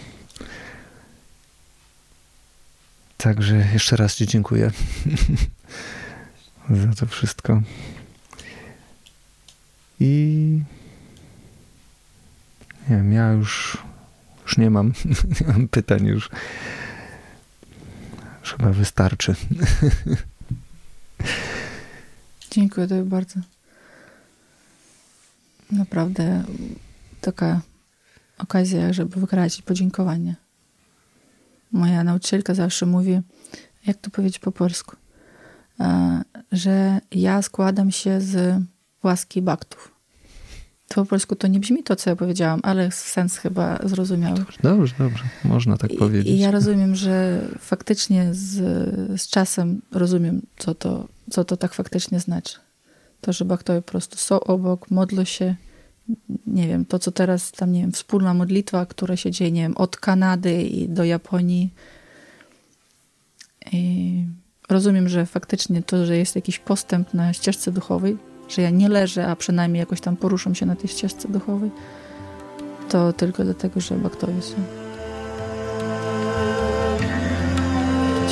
Także jeszcze raz ci dziękuję za to wszystko. I nie wiem, ja już, już nie mam, nie mam pytań już. Już chyba wystarczy. Dziękuję tobie bardzo. Naprawdę taka okazja, żeby wyrazić podziękowanie. Moja nauczycielka zawsze mówi, jak to powiedzieć po polsku, że ja składam się z łaski baktów. To po polsku to nie brzmi to, co ja powiedziałam, ale sens chyba zrozumiały. Dobrze, dobrze. Można tak I, powiedzieć. I ja rozumiem, że faktycznie z, z czasem rozumiem, co to, co to tak faktycznie znaczy. To, że bhaktowie po prostu są obok, modlą się. Nie wiem, to co teraz tam, nie wiem, wspólna modlitwa, która się dzieje, nie wiem, od Kanady i do Japonii. I rozumiem, że faktycznie to, że jest jakiś postęp na ścieżce duchowej, że ja nie leżę, a przynajmniej jakoś tam poruszam się na tej ścieżce duchowej, to tylko dlatego, że bhaktowie są.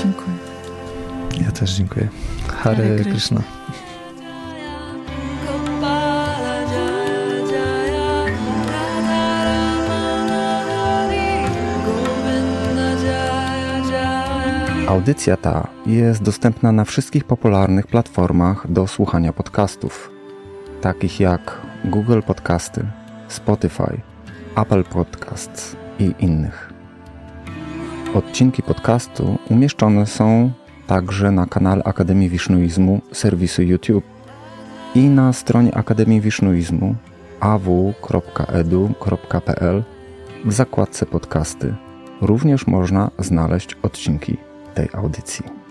Dziękuję. Ja też dziękuję. Hare Kryszna. Audycja ta jest dostępna na wszystkich popularnych platformach do słuchania podcastów, takich jak Google Podcasty, Spotify, Apple Podcasts i innych. Odcinki podcastu umieszczone są także na kanale Akademii Wisznuizmu serwisu YouTube i na stronie Akademii Wisznuizmu a w kropka edu kropka p l w zakładce podcasty. Również można znaleźć odcinki tej audycji.